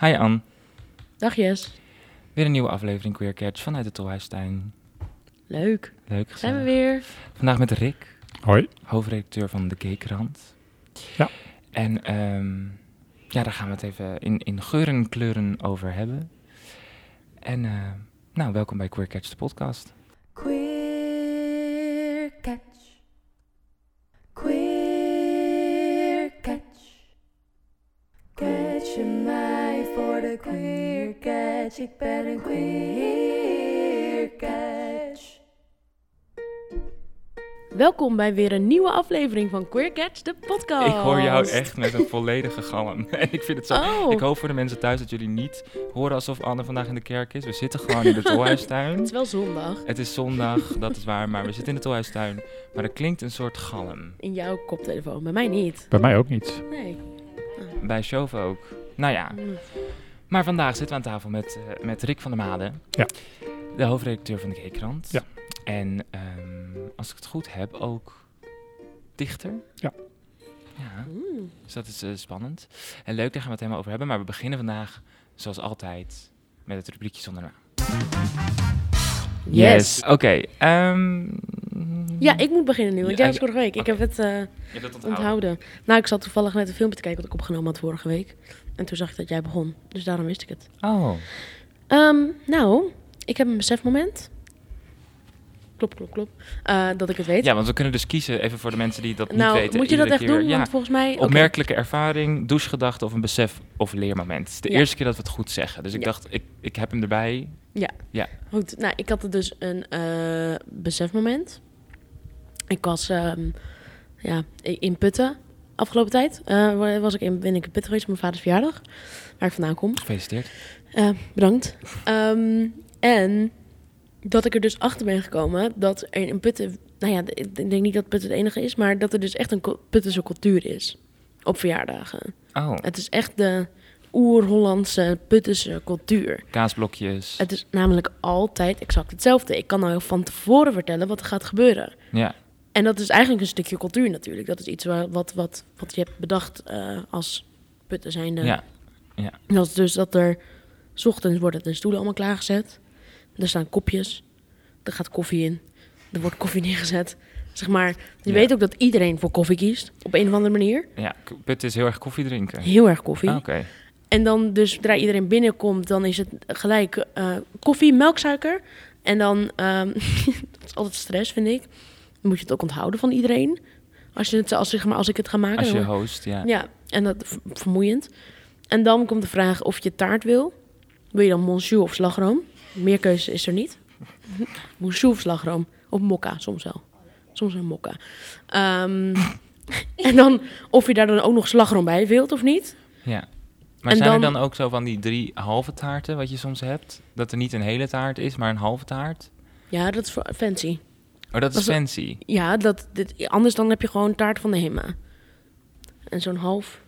Hi Ann. Dag Jess. Weer een nieuwe aflevering Queer Catch vanuit de Tolhuistuin. Leuk. Leuk, gezellig. Zijn we weer. Vandaag met Rick. Hoi. Hoofdredacteur van de Gay Krant. Ja. En daar gaan we het even in geuren en kleuren over hebben. En welkom bij Queer Catch, de podcast. Queer Catch. Queer Catch. Catch je mij voor de Queer Catch. Ik ben een Queer Catch. Welkom bij weer een nieuwe aflevering van Queer Catch, de podcast. Ik hoor jou echt met een volledige galm. Ik vind het zo. Oh. Ik hoop voor de mensen thuis dat jullie niet horen alsof Anne vandaag in de kerk is. We zitten gewoon in de Tolhuistuin. Het is wel zondag. Het is zondag, dat is waar, maar we zitten in de Tolhuistuin. Maar er klinkt een soort galm. In jouw koptelefoon, bij mij niet. Bij mij ook niet. Nee. Ah. Bij Chauve ook. Nou ja. Maar vandaag zitten we aan tafel met Rick van der Maden. Ja. De hoofdredacteur van de Gay Krant. Ja. En als ik het goed heb, ook dichter. Ja. Ja. Dus dat is spannend. En leuk, daar gaan we het helemaal over hebben. Maar we beginnen vandaag, zoals altijd, met het rubriekje zonder naam. Yes. Oké. Ja, ik moet beginnen nu, want jij was vorige week. Okay. Ik heb het onthouden. Nou, ik zat toevallig net een filmpje te kijken wat ik opgenomen had vorige week. En toen zag ik dat jij begon. Dus daarom wist ik het. Oh. Ik heb een besefmoment. Klop. Dat ik het weet. Ja, want we kunnen dus kiezen, even voor de mensen die dat niet weten. Moet je dat echt keer doen? Ja, want volgens mij... Opmerkelijke ervaring, douchegedachte of een besef of leermoment. Het is de eerste keer dat we het goed zeggen. Dus ik dacht, ik heb hem erbij. Ja. Goed, nou, ik had dus een besefmoment. Ik was in Putten afgelopen tijd. Ben ik in Putten geweest op mijn vaders verjaardag. Waar ik vandaan kom. Gefeliciteerd. Bedankt. En... dat ik er dus achter ben gekomen dat er in Putten... Nou ja, ik denk niet dat Putten het enige is... maar dat er dus echt een Puttense cultuur is. Op verjaardagen. Oh. Het is echt de oer-Hollandse Puttense cultuur. Kaasblokjes. Het is namelijk altijd exact hetzelfde. Ik kan nou van tevoren vertellen wat er gaat gebeuren. Ja. En dat is eigenlijk een stukje cultuur natuurlijk. Dat is iets wat je hebt bedacht als Putten zijnde. Ja. Ja. Dat is dus dat er... 's ochtends worden de stoelen allemaal klaargezet... Er staan kopjes, er gaat koffie in, er wordt koffie neergezet. Zeg maar, je weet ook dat iedereen voor koffie kiest, op een of andere manier. Ja, het is heel erg koffie drinken. Heel erg koffie. Ah, okay. En dan dus, zodra iedereen binnenkomt, dan is het gelijk koffie, melksuiker. En dan, dat is altijd stress, vind ik. Dan moet je het ook onthouden van iedereen. Als ik het ga maken. Als je host, ja. Ja, en dat vermoeiend. En dan komt de vraag of je taart wil. Wil je dan monsieur of slagroom? Meer keuze is er niet. Moesjoe of slagroom. Of mokka, soms wel. Soms een mokka. En dan of je daar dan ook nog slagroom bij wilt of niet. Ja. Maar en zijn er dan ook zo van die 3 halve taarten wat je soms hebt? Dat er niet een hele taart is, maar een halve taart? Ja, dat is fancy. Oh, dat is fancy? Ja, anders dan heb je gewoon taart van de Hema. En zo'n half.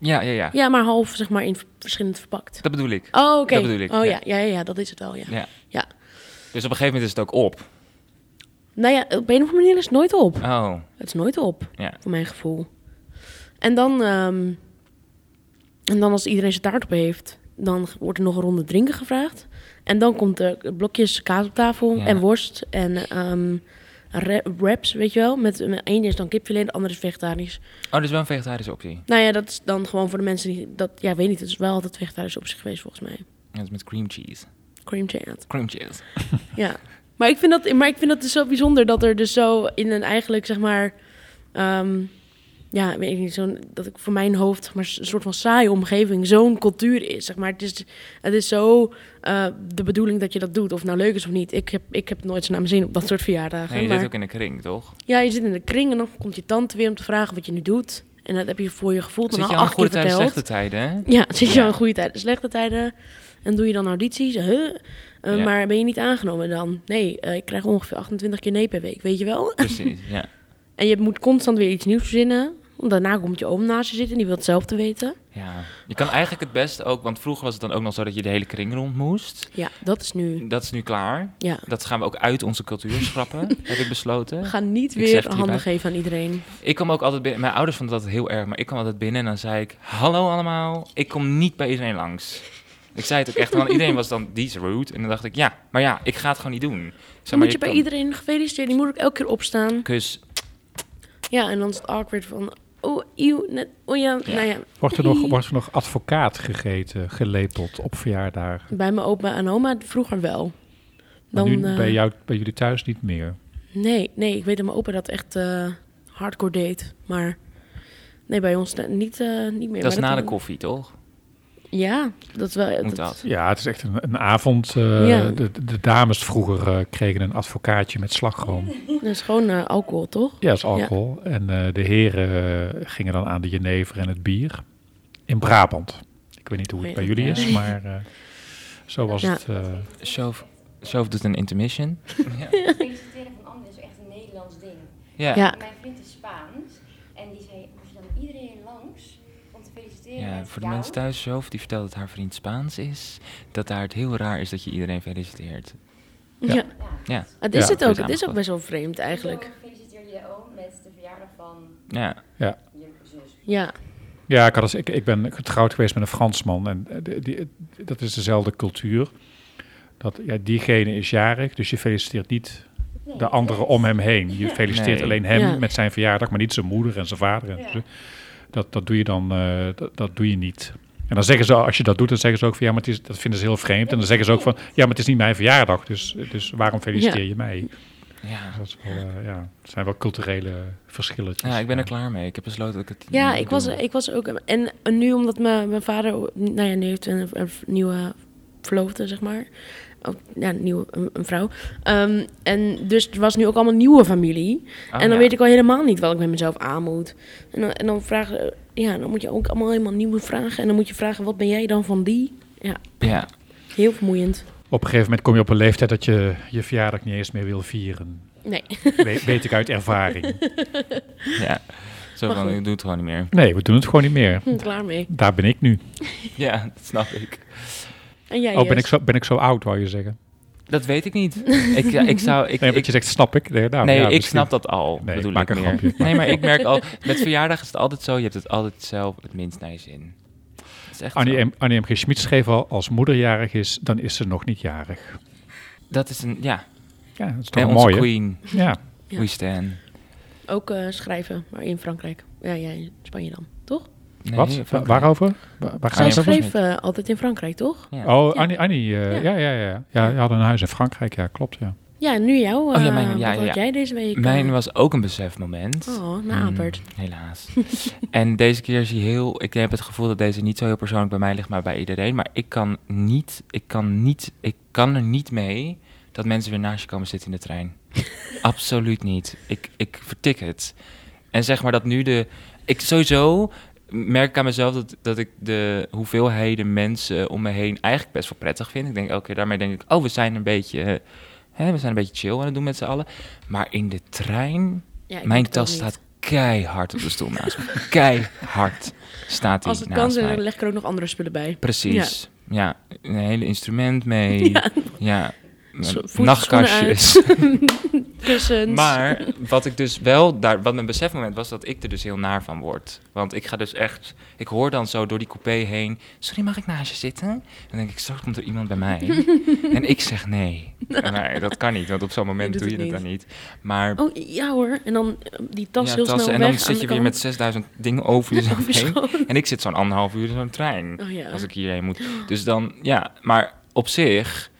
Ja. Ja, maar half, zeg maar, in verschillend verpakt. Dat bedoel ik. Oh, oké. Okay. Dat bedoel ik. Oh, ja, dat is het wel, ja. Dus op een gegeven moment is het ook op? Nou ja, op een of andere manier is het nooit op. Oh. Het is nooit op, voor mijn gevoel. En dan, als iedereen zijn taart op heeft, dan wordt er nog een ronde drinken gevraagd. En dan komt er blokjes kaas op tafel en worst en... wraps, weet je wel. Met één is dan kipfilet, de andere is vegetarisch. Oh, dat is wel een vegetarische optie. Nou ja, dat is dan gewoon voor de mensen die... dat, ja, weet niet, het is wel altijd vegetarische optie geweest volgens mij. Ja, dat is met cream cheese. Cream cheese. Ja. Maar ik vind dat dus zo bijzonder dat er dus zo in een eigenlijk, zeg maar... weet ik niet, dat ik voor mijn hoofd, zeg maar, een soort van saaie omgeving zo'n cultuur is, zeg maar. Het is zo de bedoeling dat je dat doet, of het nou leuk is of niet. Ik heb het nooit zo naar mijn zin op dat soort verjaardagen. Nee, zit ook in de kring, toch? Ja, je zit in de kring en dan komt je tante weer om te vragen wat je nu doet. En dat heb je voor je gevoel dan al 8 keer verteld. Zit je aan goede tijden, slechte tijden, hè? Ja, zit je aan goede tijden, slechte tijden. En doe je dan audities? Maar ben je niet aangenomen dan? Nee, ik krijg ongeveer 28 keer nee per week, weet je wel? Precies, ja. En je moet constant weer iets nieuws verzinnen. Want daarna komt je oom naast je zitten en die wil hetzelfde weten. Ja, je kan eigenlijk het beste ook... Want vroeger was het dan ook nog zo dat je de hele kring rond moest. Ja, dat is nu... Dat is nu klaar. Ja. Dat gaan we ook uit onze cultuur schrappen, heb ik besloten. We gaan niet weer handen geven aan iedereen. Ik kwam ook altijd binnen... Mijn ouders vonden dat heel erg, maar ik kwam altijd binnen en dan zei ik... Hallo allemaal, ik kom niet bij iedereen langs. Ik zei het ook echt, want iedereen was dan... Die is rude. En dan dacht ik, ja, maar ja, ik ga het gewoon niet doen. Zeg, moet je bij iedereen gefeliciteerd, die moet ook elke keer opstaan. Kus. Ja, en dan is het awkward van... Oh, eeuw, net, oh ja, ja. Nou ja. Wordt er nog advocaat gegeten, gelepeld op verjaardagen? Bij mijn opa en oma vroeger wel. Dan, maar nu bij jullie thuis niet meer? Nee, ik weet dat mijn opa dat echt hardcore deed. Maar nee, bij ons niet meer. Dat is na de koffie, toch? Ja, dat is wel... Dat. Ja, het is echt een avond. Ja. De dames vroeger kregen een advocaatje met slagroom. Dat is gewoon alcohol, toch? Ja, dat is alcohol. Ja. En de heren gingen dan aan de jenever en het bier. In Brabant. Ik weet niet hoe het bij jullie is, maar zo was het. Sjoof doet een intermission. Ja. Feliciteren van anderen is echt een Nederlands ding. Ja. Ja. Mijn vriend is Spaans en die zei, als je dan iedereen langs... Ja, voor de mensen thuis, Joof, die vertelt dat haar vriend Spaans is. Dat daar het heel raar is dat je iedereen feliciteert. Ja. Het is het ook. Het is ook best wel vreemd eigenlijk. Feliciteer je oom met de verjaardag van je zus. Ja. Ja, ik ben getrouwd geweest met een Fransman. En dat is dezelfde cultuur. Dat, ja, diegene is jarig, dus je feliciteert niet de anderen om hem heen. Je feliciteert alleen hem met zijn verjaardag, maar niet zijn moeder en zijn vader. En Dat doe je dan dat doe je niet. En dan zeggen ze, als je dat doet, dan zeggen ze ook van... ja, maar dat vinden ze heel vreemd. En dan zeggen ze ook van, ja, maar het is niet mijn verjaardag. Dus waarom feliciteer je mij? Ja. Dat is wel, het zijn wel culturele verschilletjes. Ja, ik ben er klaar mee. Ik heb besloten dat ik het niet meer doe. Ja, ik was ook... En nu, omdat mijn vader... Nou ja, nu heeft een nieuwe verloofde, zeg maar... een vrouw. En dus er was nu ook allemaal nieuwe familie. En dan weet ik al helemaal niet wat ik met mezelf aan moet. En dan vragen... Ja, dan moet je ook allemaal helemaal nieuwe vragen. En dan moet je vragen, wat ben jij dan van die? Ja. Heel vermoeiend. Op een gegeven moment kom je op een leeftijd dat je je verjaardag niet eens meer wil vieren. Nee. Weet ik uit ervaring. Ja. Zo van, ik doe het gewoon niet meer. Nee, we doen het gewoon niet meer. Klaar mee. Daar ben ik nu. Ja, dat snap ik. En jij ben ik zo oud, wou je zeggen? Dat weet ik niet. Ik zou... want je zegt, snap ik. Ik snap dat al. Nee, ik maak een grapje. Nee, maar ik merk al... Met verjaardag is het altijd zo. Je hebt het altijd zelf het minst naar je zin. Annie M. G. Schmidt schreef al... Als moeder jarig is, dan is ze nog niet jarig. Dat is een... Ja. Ja, dat is toch een mooie. Queen. Ja. We stand. Ook schrijven, maar in Frankrijk. Ja, in Spanje dan. Toch? Nee, wat? Waarover? Zij schreef altijd in Frankrijk, toch? Ja. Oh, Annie. Ja, je had een huis in Frankrijk. Ja, klopt, ja. Ja, en nu jou. Wat had jij deze week? Mijn was ook een besefmoment. Oh, naapert. Helaas. En deze keer is hij heel... Ik heb het gevoel dat deze niet zo heel persoonlijk bij mij ligt, maar bij iedereen. Maar ik kan er niet mee dat mensen weer naast je komen zitten in de trein. Absoluut niet. Ik vertik het. En zeg maar dat nu de... Ik sowieso... merk ik aan mezelf dat ik de hoeveelheden mensen om me heen eigenlijk best wel prettig vind. Ik denk elke keer daarmee denk ik, oh, we zijn een beetje chill aan het doen met z'n allen. Maar in de trein, mijn tas staat keihard op de stoel naast me. Keihard staat hij naast mij. Als het kan, leg ik er ook nog andere spullen bij. Precies. Ja, een hele instrument mee. Ja. Nachtkastjes. Kussens. Maar wat ik dus wel daar, wat mijn besefmoment was, dat ik er dus heel naar van word. Want ik ga dus echt, ik hoor dan zo door die coupé heen, sorry, mag ik naast je zitten? En dan denk ik, straks komt er iemand bij mij. En ik zeg nee. Nee, dat kan niet, want op zo'n moment doe je het dan niet. Maar, oh ja hoor, en dan die tas heel snel weg. En dan zit je weer met 6000 dingen over jezelf heen. En ik zit zo'n 1,5 uur in zo'n trein, als ik hierheen moet. Dus dan, maar op zich...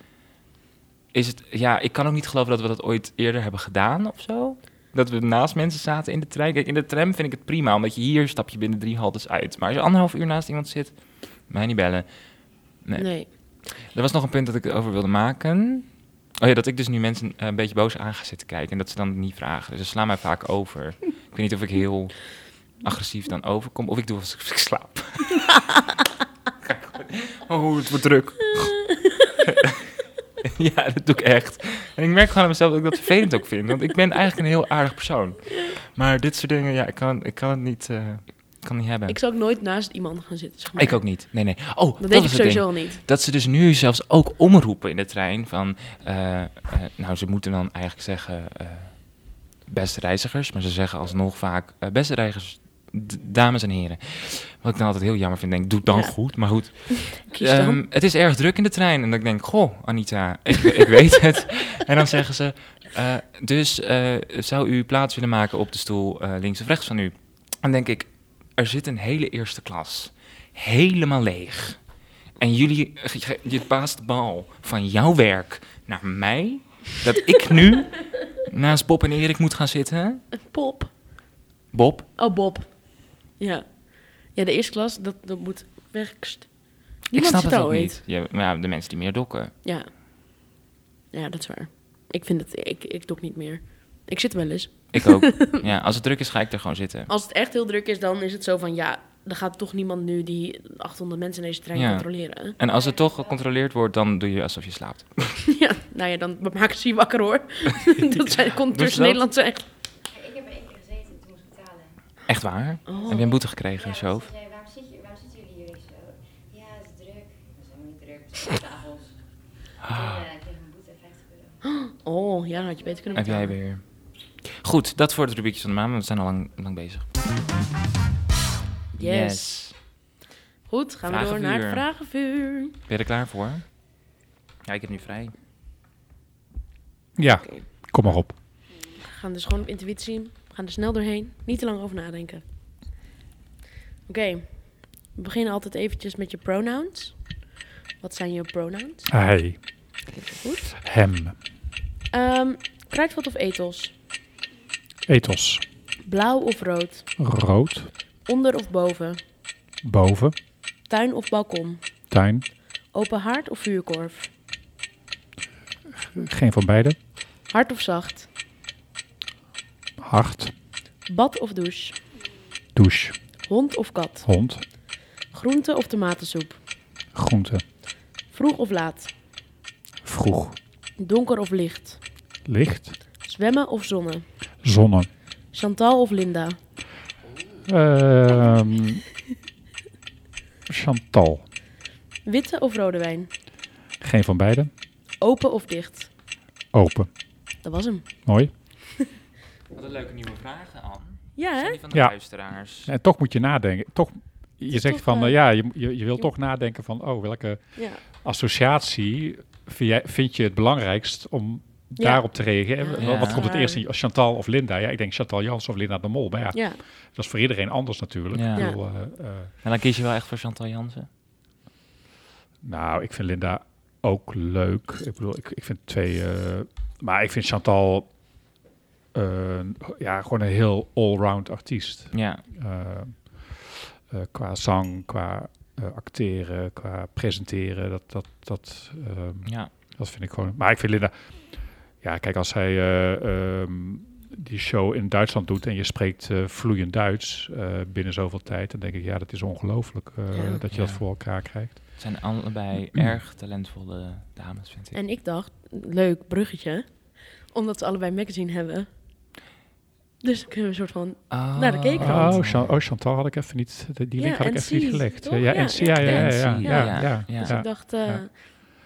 Is het, ik kan ook niet geloven dat we dat ooit eerder hebben gedaan of zo. Dat we naast mensen zaten in de trein. Kijk, in de tram vind ik het prima, omdat je hier stap je binnen 3 haltes uit. Maar als je 1,5 uur naast iemand zit, mij niet bellen. Nee. Er was nog een punt dat ik het over wilde maken. Oh ja, dat ik dus nu mensen een beetje boos aan ga zitten kijken en dat ze dan niet vragen. Dus ze slaan mij vaak over. Ik weet niet of ik heel agressief dan overkom. Of ik doe alsof ik slaap. Oh, het wordt druk. Ja, dat doe ik echt. En ik merk gewoon aan mezelf dat ik dat vervelend ook vind. Want ik ben eigenlijk een heel aardig persoon. Maar dit soort dingen, ja, ik kan het niet... Ik kan niet hebben. Ik zou ook nooit naast iemand gaan zitten. Zeg maar. Ik ook niet. Nee. Oh, dat is sowieso ding. Niet. Dat ze dus nu zelfs ook omroepen in de trein van... nou, ze moeten dan eigenlijk zeggen... beste reizigers. Maar ze zeggen alsnog vaak... beste reizigers, dames en heren. Wat ik dan altijd heel jammer vind. Denk, doe het dan goed. Maar goed. Het is erg druk in de trein. En dan denk ik, goh, Anita, ik weet het. En dan zeggen ze... Dus zou u plaats willen maken op de stoel links of rechts van u? Dan denk ik... Er zit een hele eerste klas, helemaal leeg. En jullie, je paast de bal van jouw werk naar mij, dat ik nu naast Bob en Erik moet gaan zitten. Bob? Oh, Bob. Ja. Ja, de eerste klas, dat moet werkst. Niemand ik snap het ook niet. Ja, maar de mensen die meer dokken. Ja. Ja, dat is waar. Ik vind het, ik dok niet meer. Ik zit wel eens. Ik ook. Ja, als het druk is, ga ik er gewoon zitten. Als het echt heel druk is, dan is het zo van... ja, er gaat toch niemand nu die 800 mensen in deze trein controleren. En als het toch gecontroleerd wordt, dan doe je alsof je slaapt. Ja, nou ja, dan maken ze je wakker, hoor. Dat komt tussen Nederland zijn. Ik heb 1 keer gezeten, toen moest ik betalen. Echt waar? Oh. Heb je een boete gekregen? Ja, zo? Zei, waarom zitten jullie hier zo? Ja, het is druk. We zijn niet druk. Het is avonds. Ik kreeg een boete, €50. Oh, ja, had je beter kunnen betalen. Heb jij weer... Goed, dat voor het rubriekje van de maand, want we zijn al lang bezig. Yes. Goed, gaan we door naar het vragenvuur. Ben je er klaar voor? Ja, ik heb nu vrij. Ja, okay. Kom maar op. We gaan dus gewoon op intuïtie. We gaan er snel doorheen. Niet te lang over nadenken. Oké. We beginnen altijd eventjes met je pronouns. Wat zijn je pronouns? Hij. Goed. Hem. Kruidvat of ethos? Ethos. Blauw of rood? Rood. Onder of boven? Boven. Tuin of balkon? Tuin. Open haard of vuurkorf? Geen van beide. Hard of zacht? Hard. Bad of douche? Douche. Hond of kat? Hond. Groente of tomatensoep? Groente. Vroeg of laat? Vroeg. Donker of licht? Licht. Zwemmen of zonnen? Zonne. Chantal of Linda? Chantal. Witte of rode wijn? Geen van beide. Open of dicht? Open. Dat was hem. Mooi. Wat een leuke nieuwe vragen, Anne. Ja, hè? Van de luisteraars. En toch moet je nadenken. Toch, je zegt toch, van, je wilt toch nadenken van, welke associatie vind je het belangrijkst om... daarop te reageren. Ja. Wat komt het eerst in? Chantal of Linda? Ja, ik denk Chantal Janssen of Linda de Mol. Maar ja, dat is voor iedereen anders natuurlijk. Ja. Ik bedoel, en dan kies je wel echt voor Chantal Janssen? Nou, ik vind Linda ook leuk. Ik bedoel, ik vind twee... maar ik vind Chantal... gewoon een heel allround artiest. Ja. Qua zang, qua acteren, qua presenteren. Dat vind ik gewoon... Maar ik vind Linda... Ja, kijk, als hij die show in Duitsland doet en je spreekt vloeiend Duits binnen zoveel tijd, dan denk ik, dat is ongelooflijk dat je dat voor elkaar krijgt. Het zijn allebei erg talentvolle dames, vind ik. En ik dacht, leuk bruggetje, omdat ze allebei magazine hebben. Dus dan kunnen we een soort van naar de Gay Krant. Oh, Chantal had ik even niet, die link had ik even niet gelegd. Ja. Dus ik dacht...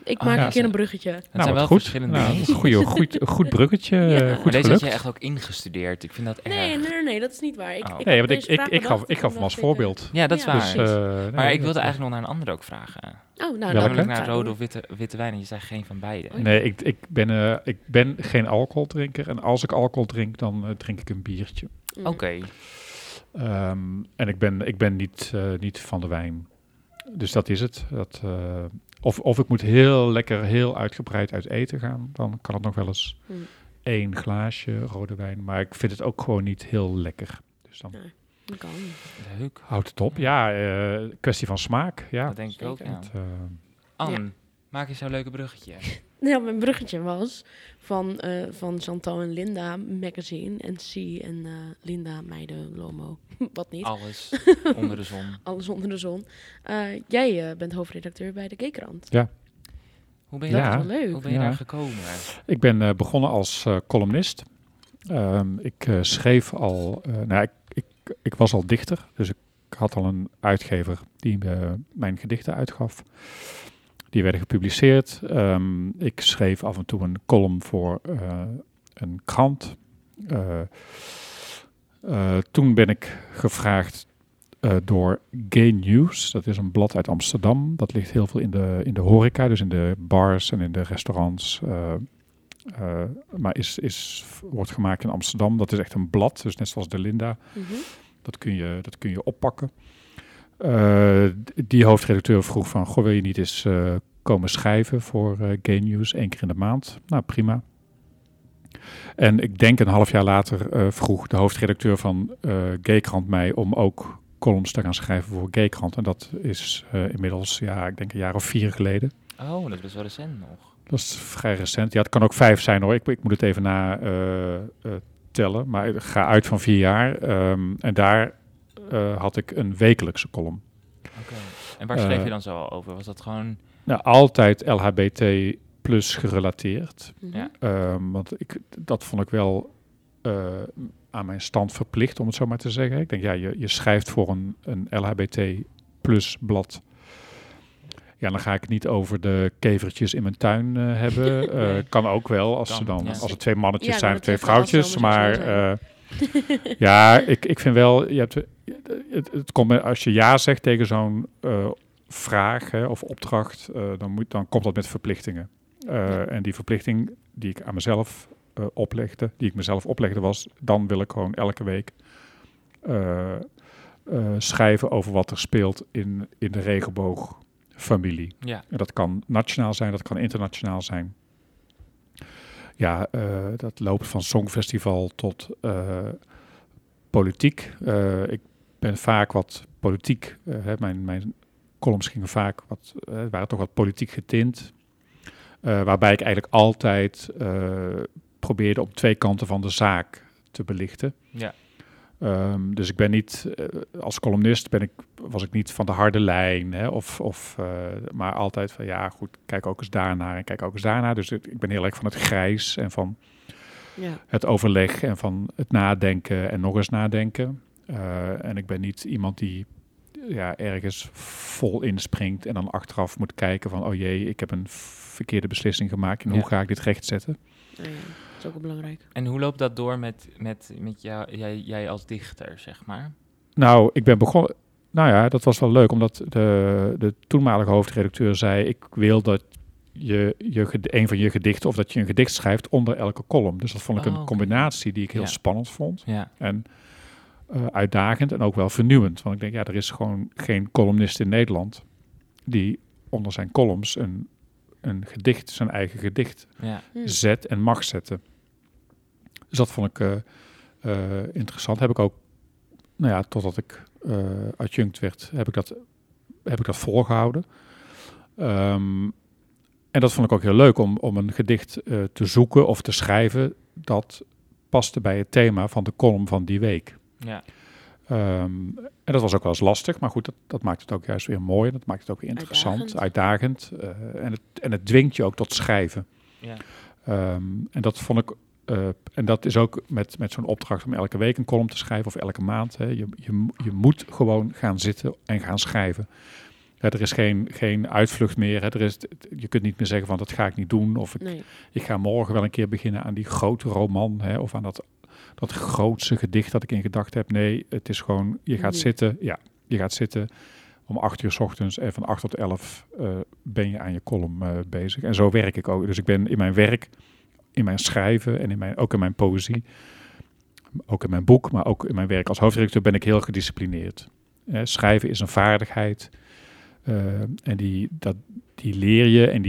Ik maak een keer een bruggetje. Dat zijn wel goed. Verschillende dingen. Goed bruggetje. Ja. Goed, maar deze had je echt ook ingestudeerd. Ik vind dat erg. Nee, dat is niet waar. Ik gaf hem als voorbeeld. Ja, dat is waar. Dus, maar ik wilde eigenlijk nog naar een ander ook vragen. Oh, nou, namelijk naar rode of witte wijn. En je zei geen van beide. Nee, ik ben geen alcoholdrinker. En als ik alcohol drink, dan drink ik een biertje. Oké. En ik ben niet van de wijn. Dus dat is het. Of ik moet heel lekker, heel uitgebreid uit eten gaan. Dan kan het nog wel eens 1 glaasje rode wijn. Maar ik vind het ook gewoon niet heel lekker. Dus dan leuk. Houdt het op. Ja, kwestie van smaak. Ja. Dat denk ik ook. Ja. Anne, maak eens zo'n leuke bruggetje. Ja, mijn bruggetje was van Chantal en Linda magazine. En C en Linda, meiden, Lomo. Wat niet. Alles onder de zon. Alles onder de zon. Jij bent hoofdredacteur bij de Gay Krant. Ja. Hoe ben je daar gekomen? Ik ben begonnen als columnist. Ik schreef al... Ik was al dichter, dus ik had al een uitgever die mijn gedichten uitgaf. Die werden gepubliceerd. Ik schreef af en toe een column voor een krant. Toen ben ik gevraagd door Gay News. Dat is een blad uit Amsterdam. Dat ligt heel veel in de horeca, dus in de bars en in de restaurants. Maar wordt gemaakt in Amsterdam. Dat is echt een blad, dus net zoals de Linda. Mm-hmm. Dat kun je oppakken. Die hoofdredacteur vroeg van, goh, wil je niet eens komen schrijven voor Gay News 1 keer in de maand? Nou, prima. En ik denk een half jaar later vroeg de hoofdredacteur van Gay Krant mij om ook columns te gaan schrijven voor Gay Krant. En dat is inmiddels, ja, ik denk een jaar of 4 geleden. Oh, dat is best wel recent nog. Dat is vrij recent. Ja, het kan ook 5 zijn hoor. Ik moet het even tellen. Maar ik ga uit van 4 jaar. En daar had ik een wekelijkse column. Okay. En waar schreef je dan zo over? Was dat gewoon... Nou, altijd LHBT plus gerelateerd. Ja. Want dat vond ik wel aan mijn stand verplicht, om het zo maar te zeggen. Ik denk, ja, je schrijft voor een LHBT plus blad. Ja, dan ga ik niet over de kevertjes in mijn tuin hebben. Kan ook wel, als er 2 mannetjes zijn of 2 vrouwtjes. Maar ja, ik vind wel... Het komt, als je ja zegt tegen zo'n vraag of opdracht... Dan komt dat met verplichtingen. En die verplichting die ik aan mezelf oplegde... was... dan wil ik gewoon elke week... schrijven over wat er speelt in de regenboog... familie. Ja. En dat kan nationaal zijn, dat kan internationaal zijn. Ja, dat loopt van songfestival tot politiek. Ik ben vaak wat politiek. Mijn columns gingen vaak waren toch wat politiek getint. Waarbij ik eigenlijk altijd probeerde op 2 kanten van de zaak te belichten. Ja. Dus ik ben niet, als columnist was ik niet van de harde lijn, hè, maar altijd van ja goed, kijk ook eens daarnaar en kijk ook eens daarnaar. Dus ik ben heel erg van het grijs en van het overleg en van het nadenken en nog eens nadenken. En ik ben niet iemand die ergens vol inspringt en dan achteraf moet kijken van oh jee, ik heb een verkeerde beslissing gemaakt en hoe ga ik dit rechtzetten? Ja. Ook belangrijk. En hoe loopt dat door met jou, jij als dichter, zeg maar? Nou, ik ben begonnen... Nou ja, dat was wel leuk, omdat de toenmalige hoofdredacteur zei... ik wil dat je een van je gedichten, of dat je een gedicht schrijft onder elke column. Dus dat vond ik een combinatie die ik heel spannend vond. Ja. En uitdagend en ook wel vernieuwend. Want ik denk, er is gewoon geen columnist in Nederland... die onder zijn columns een gedicht, zijn eigen gedicht, zet en mag zetten. Dus dat vond ik interessant. Heb ik ook, totdat ik adjunct werd, heb ik dat volgehouden. En dat vond ik ook heel leuk, om een gedicht te zoeken of te schrijven dat paste bij het thema van de column van die week. Ja. En dat was ook wel eens lastig, maar goed, dat maakt het ook juist weer mooi. Dat maakt het ook weer interessant, uitdagend en het dwingt je ook tot schrijven. Ja. En dat vond ik, en dat is ook met zo'n opdracht om elke week een column te schrijven of elke maand. Hè. Je moet gewoon gaan zitten en gaan schrijven. Ja, er is geen uitvlucht meer. Hè. Je kunt niet meer zeggen van dat ga ik niet doen of ik ga morgen wel een keer beginnen aan die grote roman, hè, of aan dat grootste gedicht dat ik in gedachten heb. Nee, het is gewoon, je gaat zitten om 8 uur 's ochtends en van 8 tot 11 ben je aan je column bezig. En zo werk ik ook. Dus ik ben in mijn werk, in mijn schrijven en ook in mijn poëzie, ook in mijn boek, maar ook in mijn werk als hoofdredacteur ben ik heel gedisciplineerd. Schrijven is een vaardigheid en die leer je en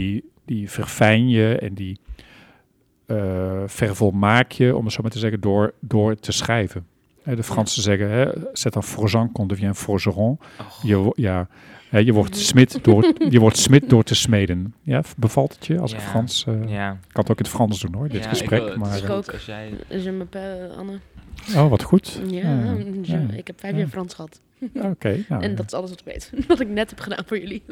die verfijn je en die... vervolmaak je, om het zo maar te zeggen, door te schrijven. De Fransen zeggen, hè, c'est un forgeron qu'on devient forgeron. Je wordt smid door te smeden. Ja, bevalt het je als ik Frans... Ik kan het ook in het Frans doen, hoor, dit gesprek. Je m'appelle Anne. Oh, wat goed. Ik heb 5 jaar Frans gehad. Oké. En dat is alles wat ik weet. Wat ik net heb gedaan voor jullie.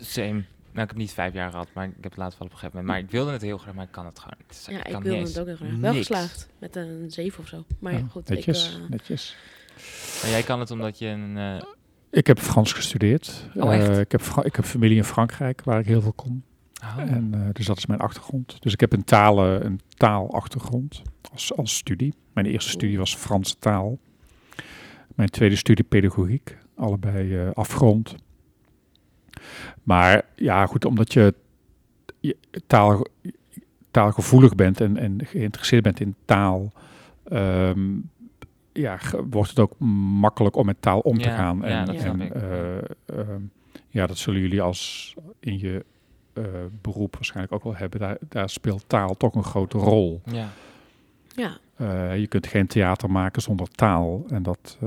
Same. Nou, ik heb niet 5 jaar gehad, maar ik heb het laatst wel op een gegeven moment. Maar ik wilde het heel graag, maar ik kan het gewoon niet. Ja, ik wilde het ook heel graag. Wel geslaagd, met een 7 of zo. Maar ja, goed, netjes, netjes. Maar jij kan het omdat je een... Ik heb Frans gestudeerd. Oh, echt? Ik heb familie in Frankrijk, waar ik heel veel kom. Oh. En, dus dat is mijn achtergrond. Dus ik heb een taalachtergrond als studie. Mijn eerste studie was Franse taal. Mijn tweede studie pedagogiek. Allebei afgerond. Maar ja, goed, omdat je taalgevoelig bent en geïnteresseerd bent in taal... wordt het ook makkelijk om met taal om te gaan. Dat zullen jullie als in je beroep waarschijnlijk ook wel hebben. Daar speelt taal toch een grote rol. Ja. Ja. Je kunt geen theater maken zonder taal. En dat...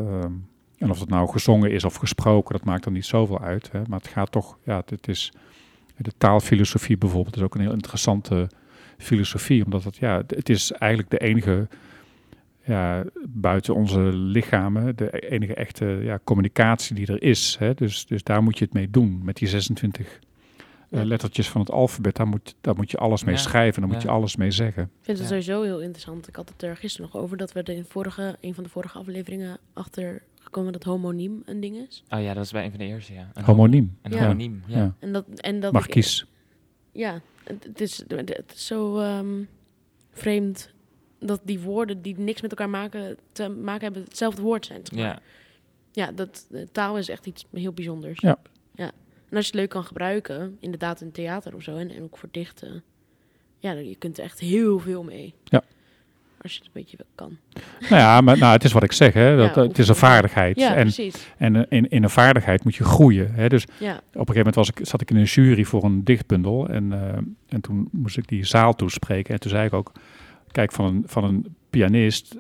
En of dat nou gezongen is of gesproken, dat maakt dan niet zoveel uit. Hè? Maar het gaat toch, de taalfilosofie bijvoorbeeld is ook een heel interessante filosofie. Omdat het is eigenlijk de enige, buiten onze lichamen, de enige echte communicatie die er is. Hè? Dus daar moet je het mee doen. Met die 26 lettertjes van het alfabet, daar moet je alles mee schrijven. Daar moet je alles mee zeggen. Ik vind het sowieso heel interessant. Ik had het er gisteren nog over, dat we er een van de vorige afleveringen achter... komen dat homoniem een ding is. Oh ja, dat is bij een van de eerste, ja. Homoniem. Homoniem, ja. En dat Markies. Ja, het is zo vreemd dat die woorden die niks met elkaar te maken hebben, hetzelfde woord zijn. Zeg maar. Ja. Ja, dat taal is echt iets heel bijzonders. Ja. Ja. En als je het leuk kan gebruiken, inderdaad in theater of zo, en ook voor dichten, je kunt er echt heel veel mee. Ja. Als je het een beetje kan. Nou ja, maar het is wat ik zeg. Hè. Het is een vaardigheid. Ja, en in een vaardigheid moet je groeien. Hè. Dus op een gegeven moment zat ik in een jury voor een dichtbundel. En toen moest ik die zaal toespreken. En toen zei ik ook, kijk, van een pianist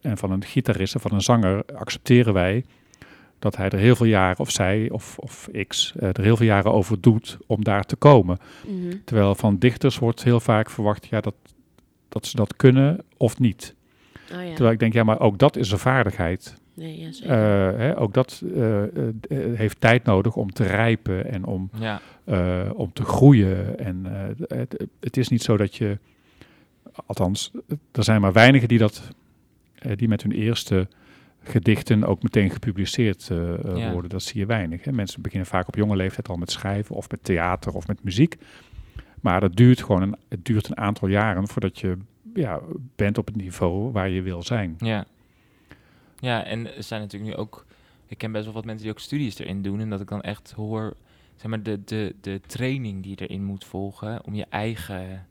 en van een gitarist en van een zanger accepteren wij dat hij er heel veel jaren, of zij, of x, er heel veel jaren over doet om daar te komen. Mm-hmm. Terwijl van dichters wordt heel vaak verwacht, dat ze dat kunnen of niet. Oh ja. Terwijl ik denk, maar ook dat is een vaardigheid. Nee, ja, zeker. Ook dat heeft tijd nodig om te rijpen en om te groeien. En het is niet zo dat je... Althans, er zijn maar weinigen die met hun eerste gedichten ook meteen gepubliceerd worden. Dat zie je weinig. Hè. Mensen beginnen vaak op jonge leeftijd al met schrijven of met theater of met muziek. Maar dat duurt gewoon een aantal jaren voordat je bent op het niveau waar je wil zijn. Ja. Ja, en er zijn natuurlijk nu ook... Ik ken best wel wat mensen die ook studies erin doen. En dat ik dan echt hoor, zeg maar, de training die je erin moet volgen om je eigen...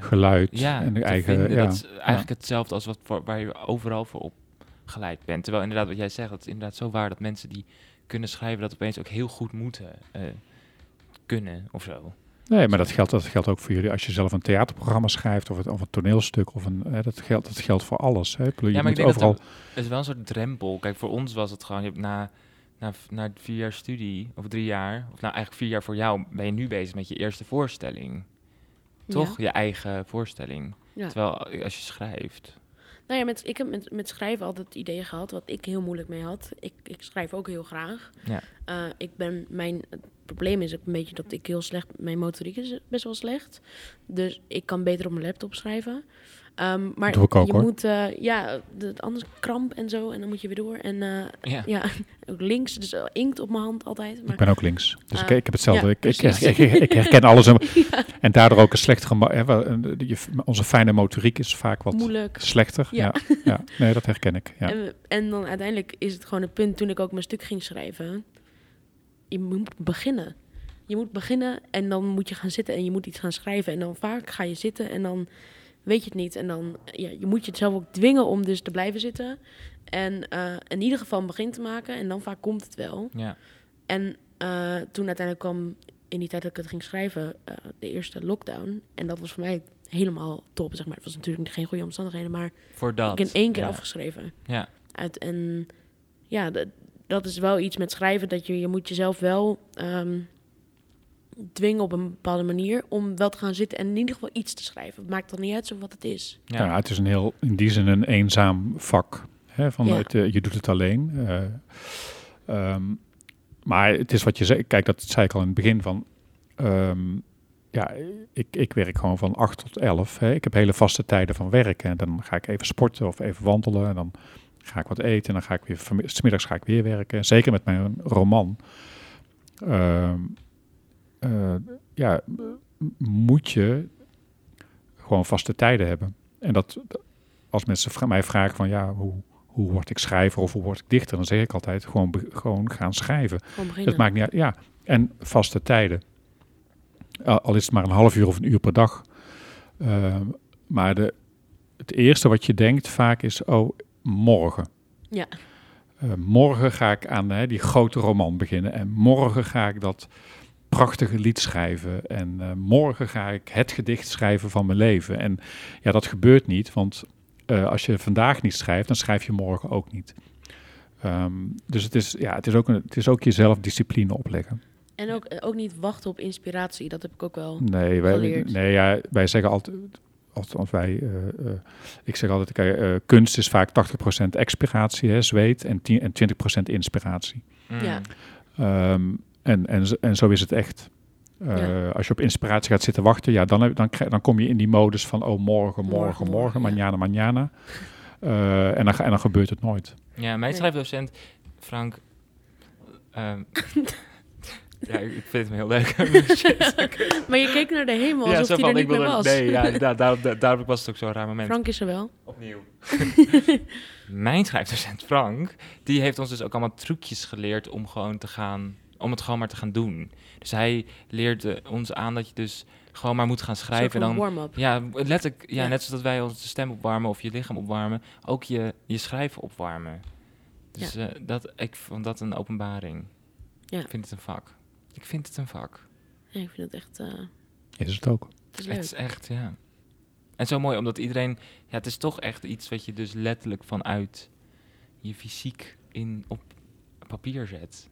geluid. Ja, en de eigen, vinden. Ja. Dat is eigenlijk hetzelfde als waar je overal voor opgeleid bent. Terwijl inderdaad wat jij zegt, dat is inderdaad zo waar dat mensen die kunnen schrijven dat opeens ook heel goed moeten kunnen of zo. Nee, maar dat geldt ook voor jullie. Als je zelf een theaterprogramma schrijft of een toneelstuk, of dat geldt voor alles. Hè? Je maar ik denk overal... dat is wel een soort drempel. Kijk, voor ons was het gewoon, je hebt na 4 jaar studie, of 3 jaar, of eigenlijk 4 jaar voor jou, ben je nu bezig met je eerste voorstelling. Toch? Ja. Je eigen voorstelling. Ja. Terwijl, als je schrijft... Nou ja, ik heb met schrijven altijd het idee gehad, wat ik heel moeilijk mee had. Ik schrijf ook heel graag. Ja. Het probleem is ook een beetje dat ik heel slecht... Mijn motoriek is best wel slecht. Dus ik kan beter op mijn laptop schrijven. Maar doe ik ook, moet... anders kramp en zo. En dan moet je weer door. En ook links. Dus inkt op mijn hand altijd. Maar, ik ben ook links. Dus ik heb hetzelfde. Ja, ik herken alles. En daardoor ook een slecht... Onze fijne motoriek is vaak wat moeilijk. Slechter. Ja. Ja. Nee, dat herken ik. Ja. En dan uiteindelijk is het gewoon het punt... Toen ik ook mijn stuk ging schrijven... Je moet beginnen. Je moet beginnen en dan moet je gaan zitten en je moet iets gaan schrijven. En dan vaak ga je zitten en dan weet je het niet. En dan je moet je het zelf ook dwingen om dus te blijven zitten. En in ieder geval een begin te maken. En dan vaak komt het wel. Ja. En toen uiteindelijk kwam, in die tijd dat ik het ging schrijven, de eerste lockdown. En dat was voor mij helemaal top, zeg maar. Het was natuurlijk geen goede omstandigheden, maar ik in 1 keer afgeschreven. Ja. Dat is wel iets met schrijven, dat je moet jezelf wel dwingen op een bepaalde manier om wel te gaan zitten en in ieder geval iets te schrijven. Het maakt dan niet uit zo wat het is. Ja, het is in die zin een eenzaam vak. Hè, je doet het alleen. Maar het is wat je zei. Kijk, dat zei ik al in het begin van Ja, ik werk gewoon van 8 tot 11. Hè. Ik heb hele vaste tijden van werken. En dan ga ik even sporten of even wandelen. En dan ga ik wat eten. En dan ga ik weer, 's middags ga ik weer werken. Zeker met mijn roman. Ja, moet je gewoon vaste tijden hebben. En dat als mensen mij vragen van ja, hoe word ik schrijver of hoe word ik dichter? Dan zeg ik altijd gewoon gaan schrijven. Dat maakt niet uit. Ja, en vaste tijden. Al is het maar een half uur of een uur per dag. Maar het eerste wat je denkt vaak is, oh, morgen. Ja. Morgen ga ik aan die grote roman beginnen. En morgen ga ik dat prachtige lied schrijven. En morgen ga ik het gedicht schrijven van mijn leven. En ja, dat gebeurt niet. Want als je vandaag niet schrijft, dan schrijf je morgen ook niet. Dus het is ook jezelf discipline opleggen. En ook niet wachten op inspiratie, dat heb ik ook wel geleerd. Wij zeggen altijd, ik zeg altijd, kijk, kunst is vaak 80% expiratie, hè, zweet, en 20% inspiratie. Mm. Ja. En zo is het echt. Ja. Als je op inspiratie gaat zitten wachten, ja, dan kom je in die modus van, oh, morgen, mañana. En dan gebeurt het nooit. Ja, mijn schrijfdocent, Frank... Ja, ik vind hem heel leuk. Maar je keek naar de hemel alsof hij er niet meer was. Nee, ja, daarom was het ook zo'n raar moment. Frank is er wel. Opnieuw. Mijn schrijfdocent Frank, die heeft ons dus ook allemaal trucjes geleerd om het gewoon maar te gaan doen. Dus hij leerde ons aan dat je dus gewoon maar moet gaan schrijven. Een warm-up. Ja, letterlijk, ja, net zoals wij onze stem opwarmen of je lichaam opwarmen, ook je schrijven opwarmen. Dus ik vond dat een openbaring. Ja. Ik vind het een vak. Ja, ik vind het echt... Is het ook. Het is echt, ja. En zo mooi, omdat iedereen... Ja, het is toch echt iets wat je dus letterlijk vanuit je fysiek op papier zet.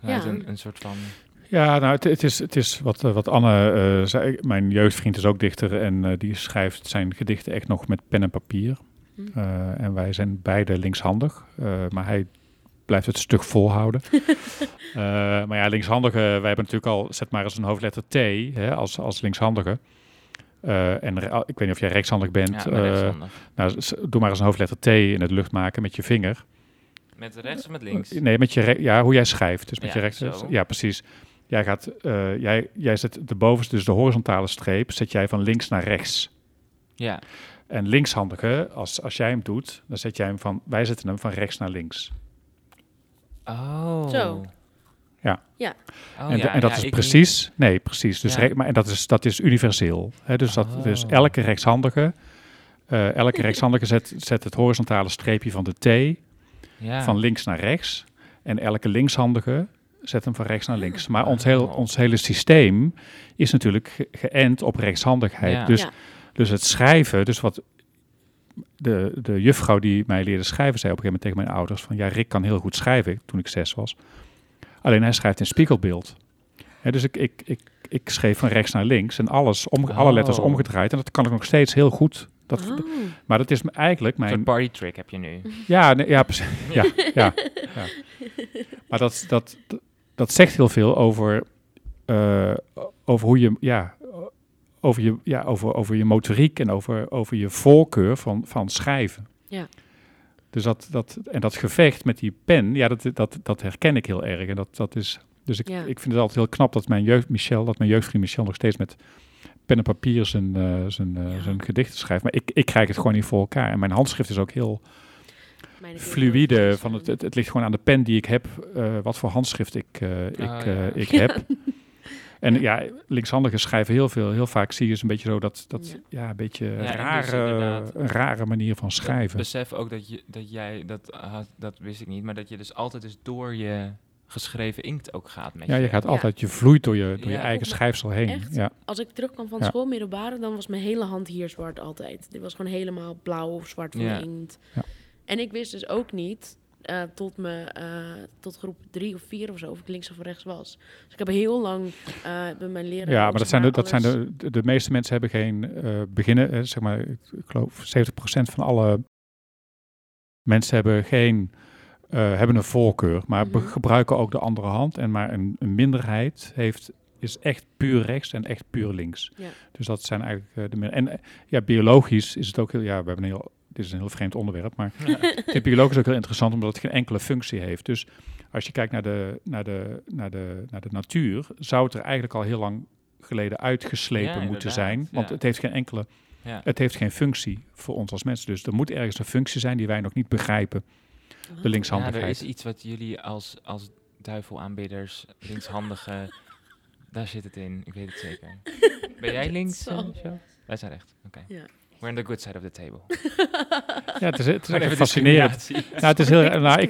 Ja. Een soort van... Ja, nou, het is wat Anne zei. Mijn jeugdvriend is ook dichter en die schrijft zijn gedichten echt nog met pen en papier. Hm. En wij zijn beide linkshandig. Maar hij... blijft het stug volhouden. Maar ja, linkshandigen, wij hebben natuurlijk al... zet maar eens een hoofdletter T, hè, als linkshandige. Ik weet niet of jij rechtshandig bent. Ja, rechtshandig. Doe maar eens een hoofdletter T in het lucht maken met je vinger. Met rechts of met links? Nee, met je hoe jij schrijft. Dus met je rechts. Ja, precies. Jij gaat... jij zet de bovenste, dus de horizontale streep... zet jij van links naar rechts. Ja. En linkshandige, als jij hem doet... dan zet jij hem van... wij zetten hem van rechts naar links. Oh. Zo. Ja. Oh, en dat is precies... Niet. Nee, precies. Dus en dat is universeel. Hè? Dus, dus elke rechtshandige... zet het horizontale streepje van de T... van links naar rechts. En elke linkshandige zet hem van rechts naar links. Maar ons hele systeem is natuurlijk geënt op rechtshandigheid. Ja. Dus het schrijven... Dus wat de juffrouw die mij leerde schrijven, zei op een gegeven moment tegen mijn ouders van... ja, Rick kan heel goed schrijven, toen ik 6 was. Alleen hij schrijft in spiegelbeeld. Ja, dus ik schreef van rechts naar links en alle letters omgedraaid. En dat kan ik nog steeds heel goed. Maar dat is eigenlijk mijn... Een party trick heb je nu. Ja, nee, ja. Maar dat zegt heel veel over hoe je... Ja, over je motoriek en over je voorkeur van schrijven. Ja. Dus dat gevecht met die pen, ja, dat herken ik heel erg. En dat is, dus ik vind het altijd heel knap dat mijn jeugdvriend Michel nog steeds met pen en papier zijn gedichten schrijft. Maar ik krijg het gewoon niet voor elkaar. En mijn handschrift is ook heel fluïde. Van het ligt gewoon aan de pen die ik heb, wat voor handschrift ik heb. En ja, linkshandigen schrijven heel veel. Heel vaak zie je dus een beetje zo een beetje rare manier van schrijven. Ik besef ook dat wist ik niet, maar dat je dus altijd dus door je geschreven inkt ook gaat. Je gaat altijd, je vloeit door je eigen schrijfsel heen. Echt, ja. Als ik terugkwam van school, middelbare, dan was mijn hele hand hier zwart altijd. Dit was gewoon helemaal blauw of zwart van de inkt. Ja. En ik wist dus ook niet... tot groep 3 of 4 of zo, of ik links of rechts was. Dus ik heb heel lang bij mijn leraar... Ja, maar de meeste mensen hebben geen beginnen. Zeg maar, ik geloof 70% van alle mensen hebben hebben een voorkeur, maar gebruiken ook de andere hand. En maar een minderheid heeft is echt puur rechts en echt puur links. Ja. Dus dat zijn eigenlijk de meer. En ja, biologisch is het ook heel. Ja, we hebben dit is een heel vreemd onderwerp, maar ja. Biologisch is ook heel interessant omdat het geen enkele functie heeft. Dus als je kijkt naar de natuur, zou het er eigenlijk al heel lang geleden uitgeslepen moeten zijn, want het heeft geen enkele. Ja. Het heeft geen functie voor ons als mensen. Dus er moet ergens een functie zijn die wij nog niet begrijpen. De linkshandigheid. Ja, er is iets wat jullie als duivelaanbidders, linkshandigen, daar zit het in. Ik weet het zeker. Ben jij links? Wij zijn recht. Oké. Okay. Ja. We're on the good side of the table. Ja, het is echt fascinerend. Nou, het is heel, nou,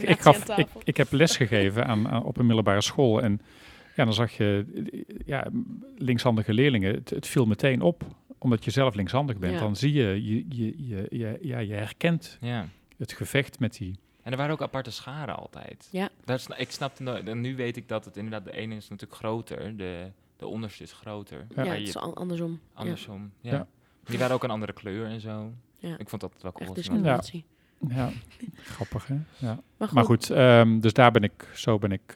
ik heb lesgegeven op een middelbare school. En ja, dan zag je linkshandige leerlingen. Het viel meteen op. Omdat je zelf linkshandig bent, dan zie je herkent het gevecht met die. En er waren ook aparte scharen altijd. Ja. Ik snapte nooit, en nu weet ik dat het inderdaad, de ene is natuurlijk groter, de onderste is groter. Ja, ja, het is andersom. Andersom, ja. Ja. Die waren ook een andere kleur en zo. Ja. Ik vond dat wel cool. Discriminatie. Ja, grappig hè. Ja. Maar goed dus daar ben ik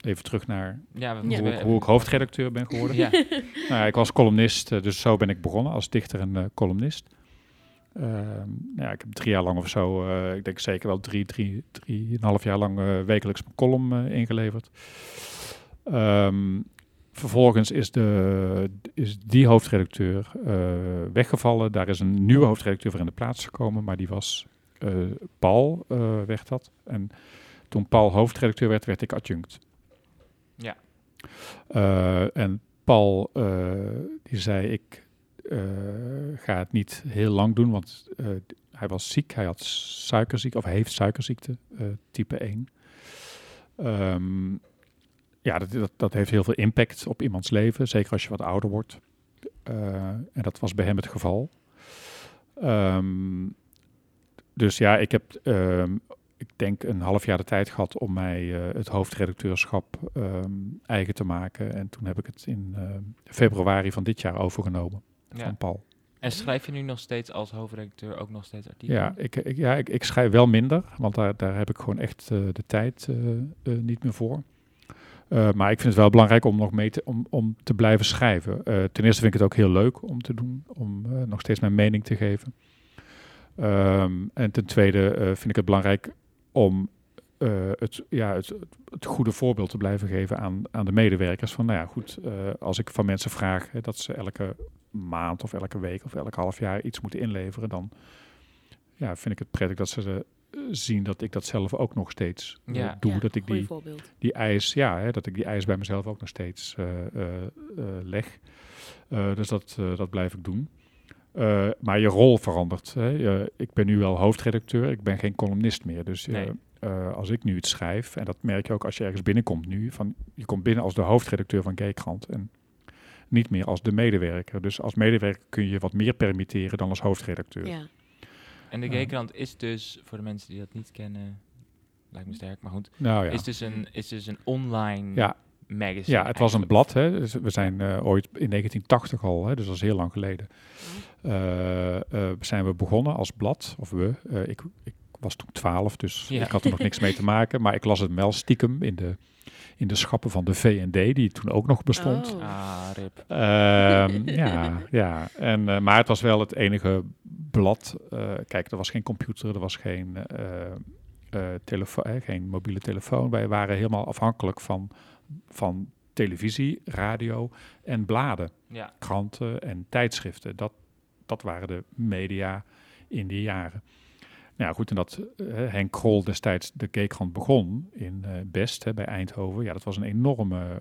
even terug naar hoe ik hoofdredacteur ben geworden. Ja. Ik was columnist, dus zo ben ik begonnen als dichter en columnist. Ik heb 3 jaar lang of zo, ik denk zeker wel 3,5 jaar lang wekelijks mijn column ingeleverd. Vervolgens is die hoofdredacteur weggevallen. Daar is een nieuwe hoofdredacteur voor in de plaats gekomen, maar die was... Paul werd dat. En toen Paul hoofdredacteur werd, werd ik adjunct. Ja. En Paul, die zei, ik ga het niet heel lang doen, want hij was ziek. Hij had suikerziekte, of hij heeft suikerziekte, type 1. Dat heeft heel veel impact op iemands leven, zeker als je wat ouder wordt. En dat was bij hem het geval. Dus ja, ik heb, ik denk, een half jaar de tijd gehad om mij het hoofdredacteurschap eigen te maken. En toen heb ik het in februari van dit jaar overgenomen van Paul. En schrijf je nu nog steeds als hoofdredacteur ook nog steeds artikelen? Ja, ik schrijf wel minder, want daar heb ik gewoon echt de tijd niet meer voor. Maar ik vind het wel belangrijk om nog om te blijven schrijven. Ten eerste vind ik het ook heel leuk om te doen, om nog steeds mijn mening te geven. En ten tweede vind ik het belangrijk om het goede voorbeeld te blijven geven aan de medewerkers. Van, nou ja, goed, als ik van mensen vraag dat ze elke maand of elke week of elk half jaar iets moeten inleveren, dan vind ik het prettig dat ze zien dat ik dat zelf ook nog steeds doe. Dat ik die eis, dat ik die eis bij mezelf ook nog steeds leg. Dus dat blijf ik doen. Maar je rol verandert. Hè? Ik ben nu wel hoofdredacteur, ik ben geen columnist meer. Dus nee. Als ik nu iets schrijf, en dat merk je ook als je ergens binnenkomt nu, je komt binnen als de hoofdredacteur van Gay Krant en niet meer als de medewerker. Dus als medewerker kun je wat meer permitteren dan als hoofdredacteur. Ja. En de Gay Krant is dus, voor de mensen die dat niet kennen, lijkt me sterk, maar goed, is dus een online... Ja. Magazine, ja, het was een blad. Hè. Dus we zijn ooit in 1980 al, hè, dus dat is heel lang geleden, zijn we begonnen als blad. Of we. Ik was toen 12, dus ik had er nog niks mee te maken. Maar ik las het wel stiekem in de schappen van de V&D, die toen ook nog bestond. Oh. Ah, rip. En, maar het was wel het enige blad. Kijk, er was geen computer, er was geen... geen mobiele telefoon. Wij waren helemaal afhankelijk van televisie, radio en bladen. Ja. Kranten en tijdschriften. Dat waren de media in die jaren. Nou goed, en dat Henk Krol destijds de Gay Krant begon in Best, bij Eindhoven. Ja, dat was een enorme...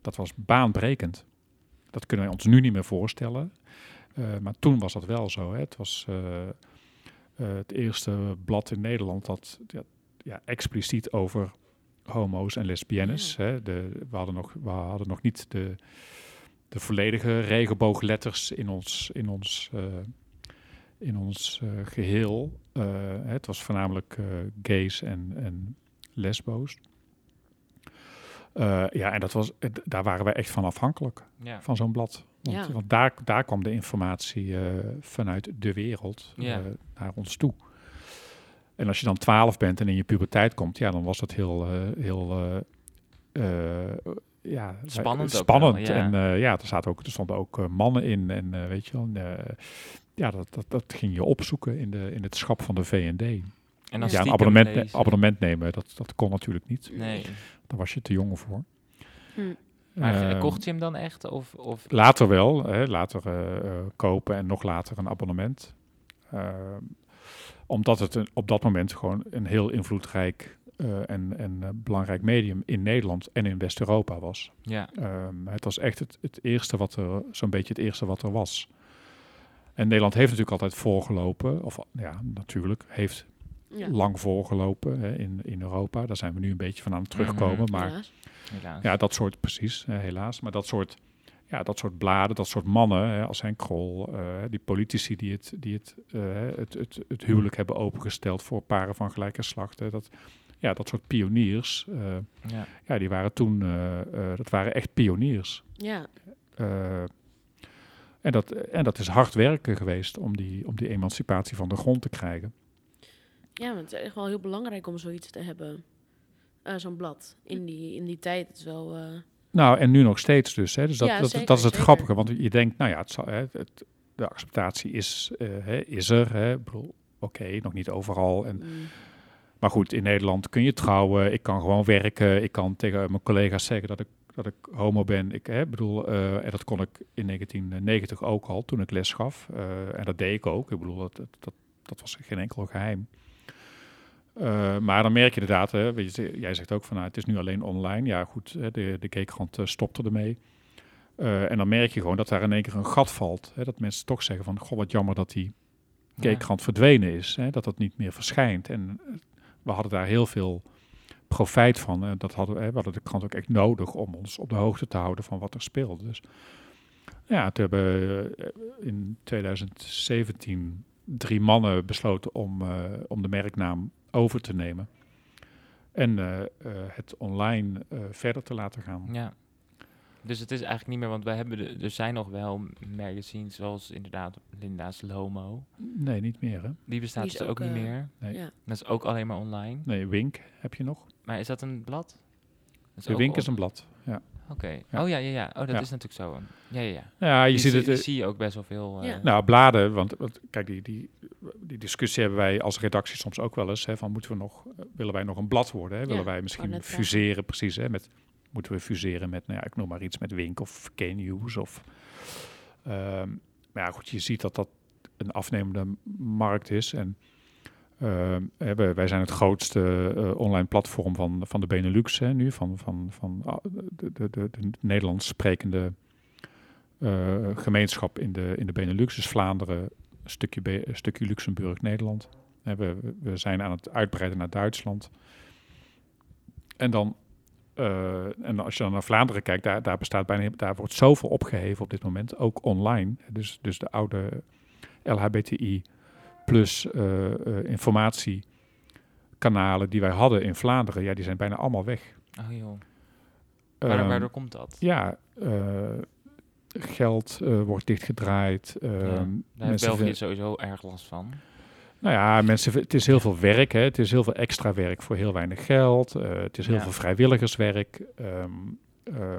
Dat was baanbrekend. Dat kunnen wij ons nu niet meer voorstellen. Maar toen was dat wel zo. Hè. Het was... het eerste blad in Nederland dat expliciet over homo's en lesbiennes. Ja. Hè, we hadden nog niet de volledige regenboogletters in ons geheel. Het was voornamelijk gays en lesbo's. En dat was, daar waren wij echt van afhankelijk, van zo'n blad. Want daar kwam de informatie vanuit de wereld naar ons toe. En als je dan 12 bent en in je puberteit komt, dan was dat heel, heel Spannend. Wel, ja. En er stonden ook mannen in. En weet je wel, dat ging je opzoeken in het schap van de V&D. En als abonnement nemen, dat kon natuurlijk niet. Nee. Daar was je te jong voor. Maar kocht je hem dan echt? Of? Later wel. Later kopen en nog later een abonnement. Omdat het op dat moment gewoon een heel invloedrijk en belangrijk medium in Nederland en in West-Europa was. Ja. Het was echt het eerste wat er was. En Nederland heeft natuurlijk altijd voorgelopen. Lang voorgelopen in Europa. Daar zijn we nu een beetje van aan het terugkomen. Mm-hmm. Maar helaas. Ja, dat soort, precies, helaas. Maar dat soort bladen, dat soort mannen, als Henk Krol, die politici die het huwelijk hebben opengesteld voor paren van gelijke geslacht. Dat soort pioniers, die waren toen, dat waren echt pioniers. Ja. En dat is hard werken geweest om die emancipatie van de grond te krijgen. Ja, want het is echt wel heel belangrijk om zoiets te hebben. Zo'n blad. In die tijd is wel... Nou, en nu nog steeds dus. Hè. Dus dat is het grappige. Want je denkt, de acceptatie is er. Hè. Ik bedoel, oké, nog niet overal. Maar goed, in Nederland kun je trouwen. Ik kan gewoon werken. Ik kan tegen mijn collega's zeggen dat ik homo ben. En dat kon ik in 1990 ook al, toen ik les gaf. En dat deed ik ook. Ik bedoel, dat was geen enkel geheim. Maar dan merk je inderdaad, jij zegt ook van het is nu alleen online. Ja goed, de Gay Krant stopte ermee. En dan merk je gewoon dat daar in één keer een gat valt. Dat mensen toch zeggen van, goh, wat jammer dat die Gay Krant verdwenen is. Dat dat niet meer verschijnt. En we hadden daar heel veel profijt van. En we hadden de krant ook echt nodig om ons op de hoogte te houden van wat er speelde. Dus ja, toen hebben in 2017 drie mannen besloten om de merknaam over te nemen en het online verder te laten gaan. Ja, dus het is eigenlijk niet meer, want er zijn nog wel magazines zoals inderdaad Linda's Lomo. Nee, niet meer hè. Die bestaat dus ook niet meer. Nee. Ja. Dat is ook alleen maar online. Nee, Wink heb je nog. Maar is dat een blad? Dat is Wink is een blad, ja. Oké. Ja. Oh ja. Oh, dat is natuurlijk zo. Ja. Ja, zie je ook best wel veel... Nou, bladen, want kijk, die discussie hebben wij als redactie soms ook wel eens. Hè, van willen wij nog een blad worden? Hè? Willen wij misschien fuseren, precies. Hè, moeten we fuseren met, ik noem maar iets, met Wink of K-News of... maar ja, goed, je ziet dat dat een afnemende markt is. En wij zijn het grootste online platform van de Benelux nu, van de Nederlands sprekende gemeenschap in de Benelux. Dus Vlaanderen, een stukje Luxemburg, Nederland. We zijn aan het uitbreiden naar Duitsland. En als je dan naar Vlaanderen kijkt, daar wordt zoveel opgeheven op dit moment, ook online. Dus de oude LHBTI plus informatiekanalen die wij hadden in Vlaanderen, die zijn bijna allemaal weg. Oh joh. Waardoor komt dat? Ja, geld wordt dichtgedraaid. Daar heeft België sowieso erg last van. Nou ja, mensen, het is heel veel werk. Hè. Het is heel veel extra werk voor heel weinig geld. Het is heel veel vrijwilligerswerk.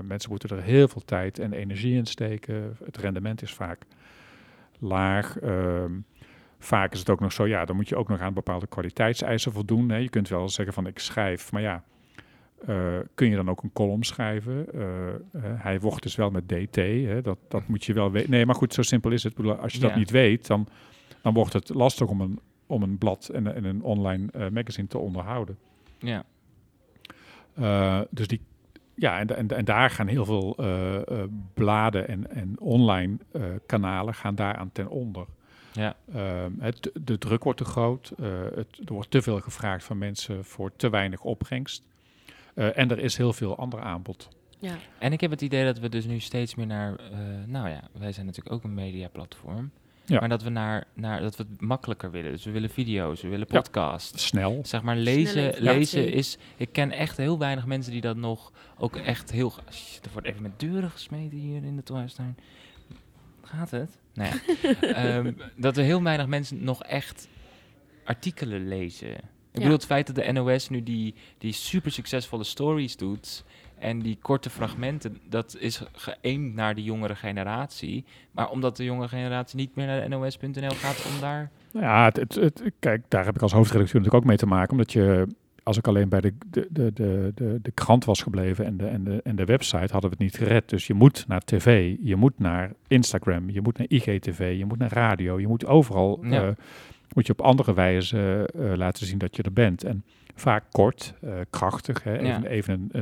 Mensen moeten er heel veel tijd en energie in steken. Het rendement is vaak laag. Vaak is het ook nog zo, dan moet je ook nog aan bepaalde kwaliteitseisen voldoen. Hè. Je kunt wel zeggen van ik schrijf, maar kun je dan ook een column schrijven? Hij wordt dus wel met DT, hè. Dat moet je wel weten. Nee, maar goed, zo simpel is het. Als je dat niet weet, dan wordt het lastig om een blad en een online magazine te onderhouden. Ja. Dus die... Ja, en daar gaan heel veel bladen en online kanalen gaan daaraan ten onder. Ja. De druk wordt te groot. Er wordt te veel gevraagd van mensen voor te weinig opbrengst. En er is heel veel ander aanbod. Ja. En ik heb het idee dat we dus nu steeds meer naar... wij zijn natuurlijk ook een mediaplatform. Ja. Maar dat we dat we het makkelijker willen. Dus we willen video's, we willen podcasts. Ja, snel. Zeg maar lezen is... Ik ken echt heel weinig mensen die dat nog ook echt heel... Er wordt even met deuren gesmeten hier in de Tolhuistuin. Gaat het? Nee. Dat er heel weinig mensen nog echt artikelen lezen. Ik bedoel, het feit dat de NOS nu die super succesvolle stories doet... En die korte fragmenten, dat is geëimd naar de jongere generatie. Maar omdat de jongere generatie niet meer naar NOS.nl gaat om daar... Nou ja, kijk, daar heb ik als hoofdredacteur natuurlijk ook mee te maken. Omdat je, als ik alleen bij de krant was gebleven en de website, hadden we het niet gered. Dus je moet naar tv, je moet naar Instagram, je moet naar IGTV, je moet naar radio. Je moet overal, ja, moet je op andere wijze laten zien dat je er bent. En vaak kort, krachtig, hè? Even, ja,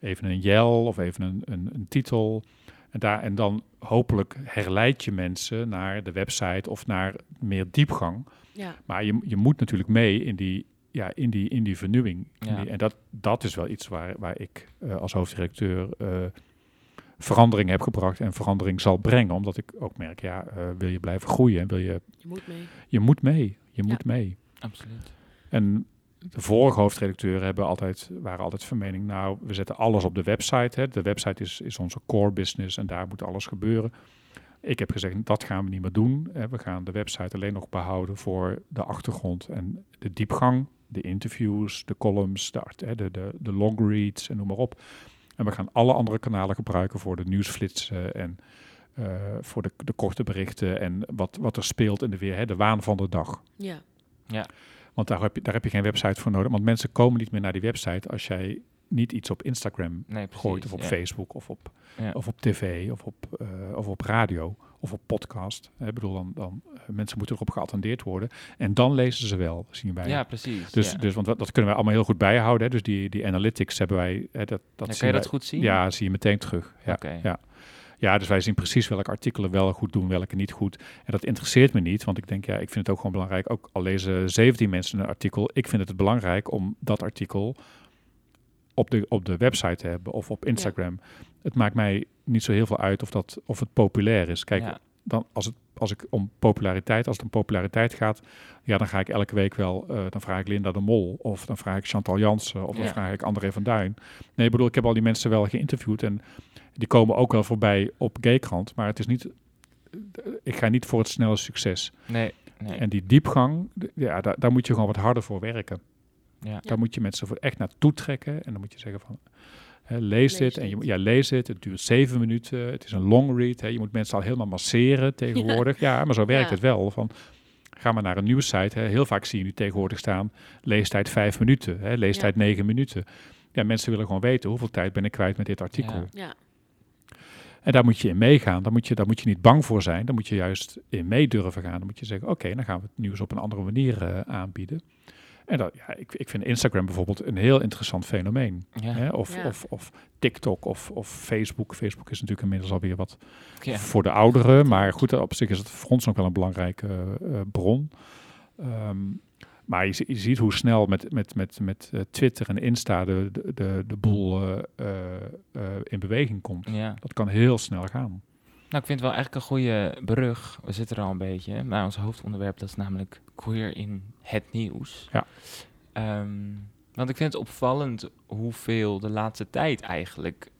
even een jel of even een titel. En dan hopelijk herleid je mensen naar de website of naar meer diepgang. Ja. Maar je moet natuurlijk mee in die vernieuwing. Ja. En dat is wel iets waar ik als hoofddirecteur verandering heb gebracht en verandering zal brengen. Omdat ik ook merk, wil je blijven groeien? En Je moet mee. Absoluut. En de vorige hoofdredacteuren waren altijd van mening, nou, we zetten alles op de website. Hè. De website is onze core business en daar moet alles gebeuren. Ik heb gezegd, dat gaan we niet meer doen. Hè. We gaan de website alleen nog behouden voor de achtergrond en de diepgang. De interviews, de columns, de long reads en noem maar op. En we gaan alle andere kanalen gebruiken voor de nieuwsflitsen en voor de korte berichten en wat er speelt in de weer. Hè, de waan van de dag. Ja, ja. Want daar heb je geen website voor nodig. Want mensen komen niet meer naar die website als jij niet iets op Instagram gooit. Of op Facebook of op tv of op radio of op podcast. Ik bedoel, dan mensen moeten erop geattendeerd worden. En dan lezen ze wel, zien wij. Ja, precies. Dus want dat kunnen wij allemaal heel goed bijhouden. Hè. Dus die analytics hebben wij... Kun je dat goed zien? Ja, zie je meteen terug. Ja, okay. Ja, dus wij zien precies welke artikelen wel goed doen, welke niet goed. En dat interesseert me niet, want ik denk, ik vind het ook gewoon belangrijk. Ook al lezen 17 mensen een artikel, ik vind het belangrijk om dat artikel op de website te hebben of op Instagram. Ja. Het maakt mij niet zo heel veel uit of het populair is. Kijk, dan als het om populariteit gaat, dan ga ik elke week wel, dan vraag ik Linda de Mol of dan vraag ik Chantal Janssen of dan vraag ik André van Duin. Nee, ik bedoel, ik heb al die mensen wel geïnterviewd en die komen ook wel voorbij op Gay Krant, maar het is niet, ik ga niet voor het snelle succes. Nee. En die diepgang, daar moet je gewoon wat harder voor werken. Ja. Daar moet je mensen voor echt naartoe trekken en dan moet je zeggen van, lees dit. Het duurt 7 minuten. Het is een long read. Hè. Je moet mensen al helemaal masseren tegenwoordig. Ja, maar zo werkt het wel. Van, ga maar naar een nieuwssite. Hè. Heel vaak zie je nu tegenwoordig staan, leestijd 5 minuten. Hè. Leestijd 9 minuten. Ja, mensen willen gewoon weten, hoeveel tijd ben ik kwijt met dit artikel? Ja. En daar moet je in meegaan. Daar moet je niet bang voor zijn. Daar moet je juist in mee durven gaan. Dan moet je zeggen, oké, dan gaan we het nieuws op een andere manier aanbieden. En ik vind Instagram bijvoorbeeld een heel interessant fenomeen. Ja. Hè? Of TikTok of Facebook. Facebook is natuurlijk inmiddels alweer wat voor de ouderen. Maar goed, op zich is het voor ons ook wel een belangrijke bron. Maar je ziet hoe snel met Twitter en Insta de boel in beweging komt. Ja. Dat kan heel snel gaan. Nou, ik vind het wel eigenlijk een goede brug. We zitten er al een beetje. Maar ons hoofdonderwerp, dat is namelijk queer in het nieuws. Ja. Want ik vind het opvallend hoeveel de laatste tijd eigenlijk...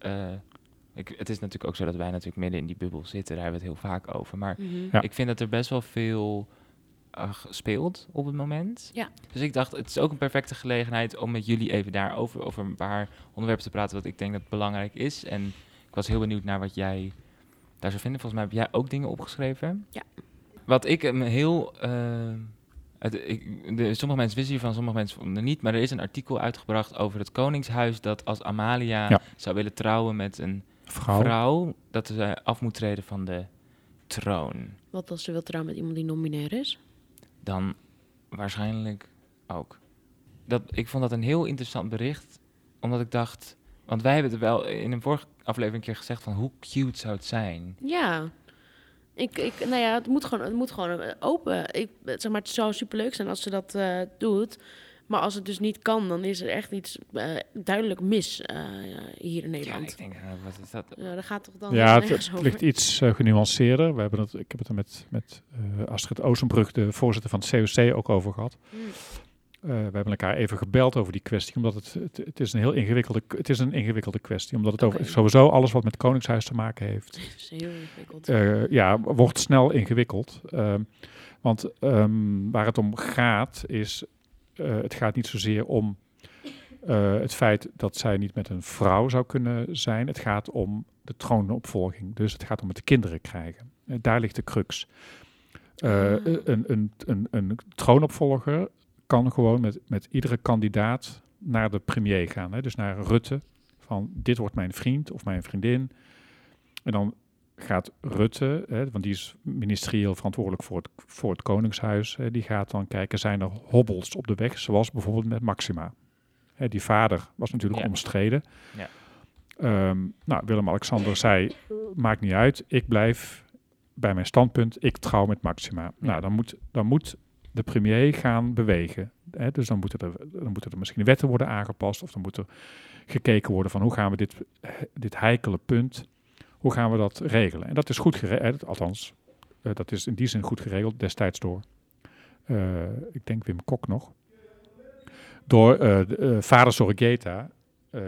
het is natuurlijk ook zo dat wij natuurlijk midden in die bubbel zitten. Daar hebben we het heel vaak over. Maar ik vind dat er best wel veel speelt op het moment. Ja. Dus ik dacht, het is ook een perfecte gelegenheid om met jullie even daarover... over een paar onderwerpen te praten wat ik denk dat belangrijk is. En ik was heel benieuwd naar wat jij... daar zou vinden. Volgens mij heb jij ook dingen opgeschreven. Ja. Wat ik heel... sommige mensen wisten hiervan, sommige mensen niet. Maar er is een artikel uitgebracht over het Koningshuis... dat als Amalia zou willen trouwen met een vrouw... dat ze af moet treden van de troon. Wat als ze wil trouwen met iemand die non-binair is? Dan waarschijnlijk ook. Ik vond dat een heel interessant bericht. Omdat ik dacht... Want wij hebben het wel in een vorige aflevering een keer gezegd van hoe cute zou het zijn. Ja, het moet gewoon open. Het zou superleuk zijn als ze dat doet. Maar als het dus niet kan, dan is er echt iets duidelijk mis hier in Nederland. Ja, ik denk, wat is dat? Ja, daar gaat toch dan het ligt iets genuanceerder. Ik heb het er met Astrid Oosenbrug, de voorzitter van het COC, ook over gehad. We hebben elkaar even gebeld over die kwestie, omdat het is een heel ingewikkelde... Het is een ingewikkelde kwestie, omdat het over sowieso alles wat met Koningshuis te maken heeft... is heel ingewikkeld. Wordt snel ingewikkeld. Want waar het om gaat, is... het gaat niet zozeer om Het feit dat zij niet met een vrouw zou kunnen zijn. Het gaat om de troonopvolging. Dus het gaat om het kinderen krijgen. Daar ligt de crux. Een troonopvolger kan gewoon met iedere kandidaat naar de premier gaan. Hè? Dus naar Rutte. Van dit wordt mijn vriend of mijn vriendin. En dan gaat Rutte, hè, want die is ministerieel verantwoordelijk voor het Koningshuis. Hè, die gaat dan kijken, zijn er hobbels op de weg? Zoals bijvoorbeeld met Maxima. Hè, die vader was natuurlijk omstreden. Ja. Willem-Alexander zei, maakt niet uit. Ik blijf bij mijn standpunt. Ik trouw met Maxima. Ja. Nou, dan moet de premier gaan bewegen. Hè? Dus dan moeten er misschien wetten worden aangepast. Of dan moet er gekeken worden van hoe gaan we dit heikele punt, hoe gaan we dat regelen? En dat is goed geregeld, althans, dat is in die zin goed geregeld destijds door, ik denk Wim Kok nog, door vader Zorreguieta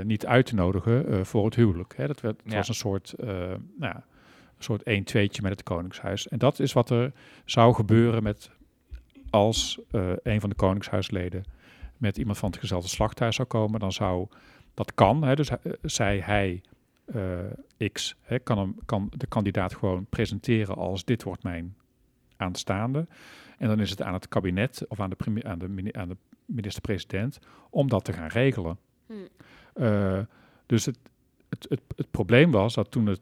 niet uit te nodigen voor het huwelijk. Hè. Dat was een soort, een soort 1-2'tje met het Koningshuis. En dat is wat er zou gebeuren met als een van de Koningshuisleden met iemand van het gezelfde slachthuis zou komen, dan zou dat kan. Hè, dus hij X hè, kan de kandidaat gewoon presenteren als dit wordt mijn aanstaande. En dan is het aan het kabinet of aan de minister-president om dat te gaan regelen. Dus het probleem was dat toen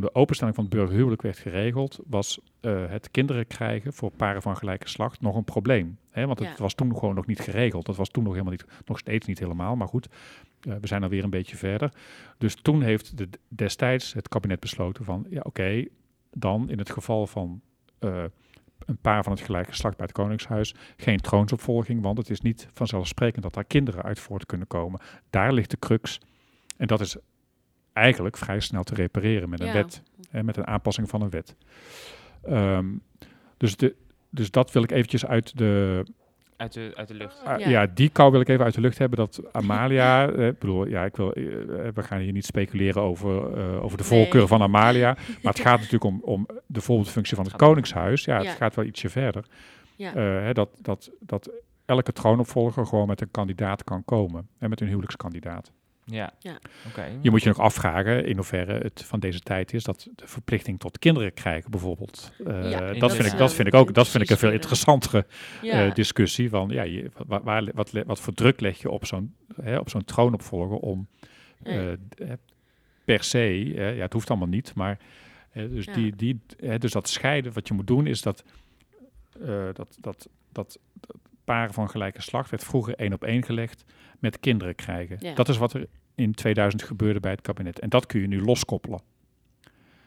de openstelling van het burgerhuwelijk werd geregeld, was het kinderen krijgen voor paren van gelijke geslacht nog een probleem. Hè? Want het was toen gewoon nog niet geregeld. Dat was toen nog helemaal niet, nog steeds niet helemaal, maar goed. We zijn alweer een beetje verder. Dus toen heeft destijds het kabinet besloten van, dan in het geval van een paar van het gelijke geslacht bij het Koningshuis, geen troonsopvolging, want het is niet vanzelfsprekend dat daar kinderen uit voort kunnen komen. Daar ligt de crux. En dat is eigenlijk vrij snel te repareren met een wet, hè, met een aanpassing van een wet. Dus dat wil ik eventjes uit de lucht. Die kou wil ik even uit de lucht hebben. Dat Amalia, we gaan hier niet speculeren over de voorkeur van Amalia. Maar het gaat natuurlijk om de voorbeeldfunctie van het Koningshuis. Ja, het gaat wel ietsje verder. Ja. Dat elke troonopvolger gewoon met een kandidaat kan komen. En met een huwelijkskandidaat. Ja. Okay. Je moet je nog afvragen in hoeverre het van deze tijd is dat de verplichting tot kinderen krijgen bijvoorbeeld. Dat vind ik een veel interessantere discussie. Van, wat voor druk leg je op zo'n troonopvolger om per se, het hoeft allemaal niet, maar dus dat scheiden, wat je moet doen is dat paren van gelijke geslacht werd vroeger 1 op 1 gelegd met kinderen krijgen. Ja. Dat is wat er in 2000 gebeurde bij het kabinet. En dat kun je nu loskoppelen.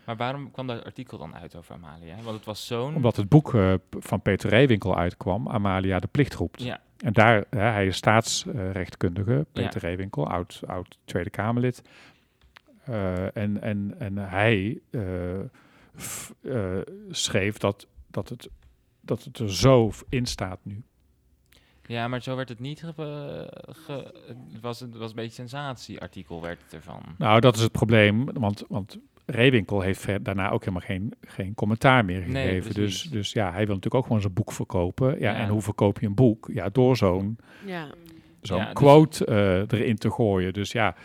Maar waarom kwam dat artikel dan uit over Amalia? Want het was zo'n... Omdat het boek van Pieter Rehwinkel uitkwam, Amalia de plicht roept. Ja. En daar, hij is staatsrechtkundige, Pieter Rehwinkel, oud Tweede Kamerlid. En hij schreef dat het er zo in staat nu. Ja, maar zo werd het niet... Het was een beetje sensatieartikel werd het ervan. Nou, dat is het probleem. Want Rehwinkel heeft daarna ook helemaal geen commentaar meer gegeven. Nee, dus hij wil natuurlijk ook gewoon zijn boek verkopen. Ja, en hoe verkoop je een boek? Ja, door zo'n quote erin te gooien. Dus ja...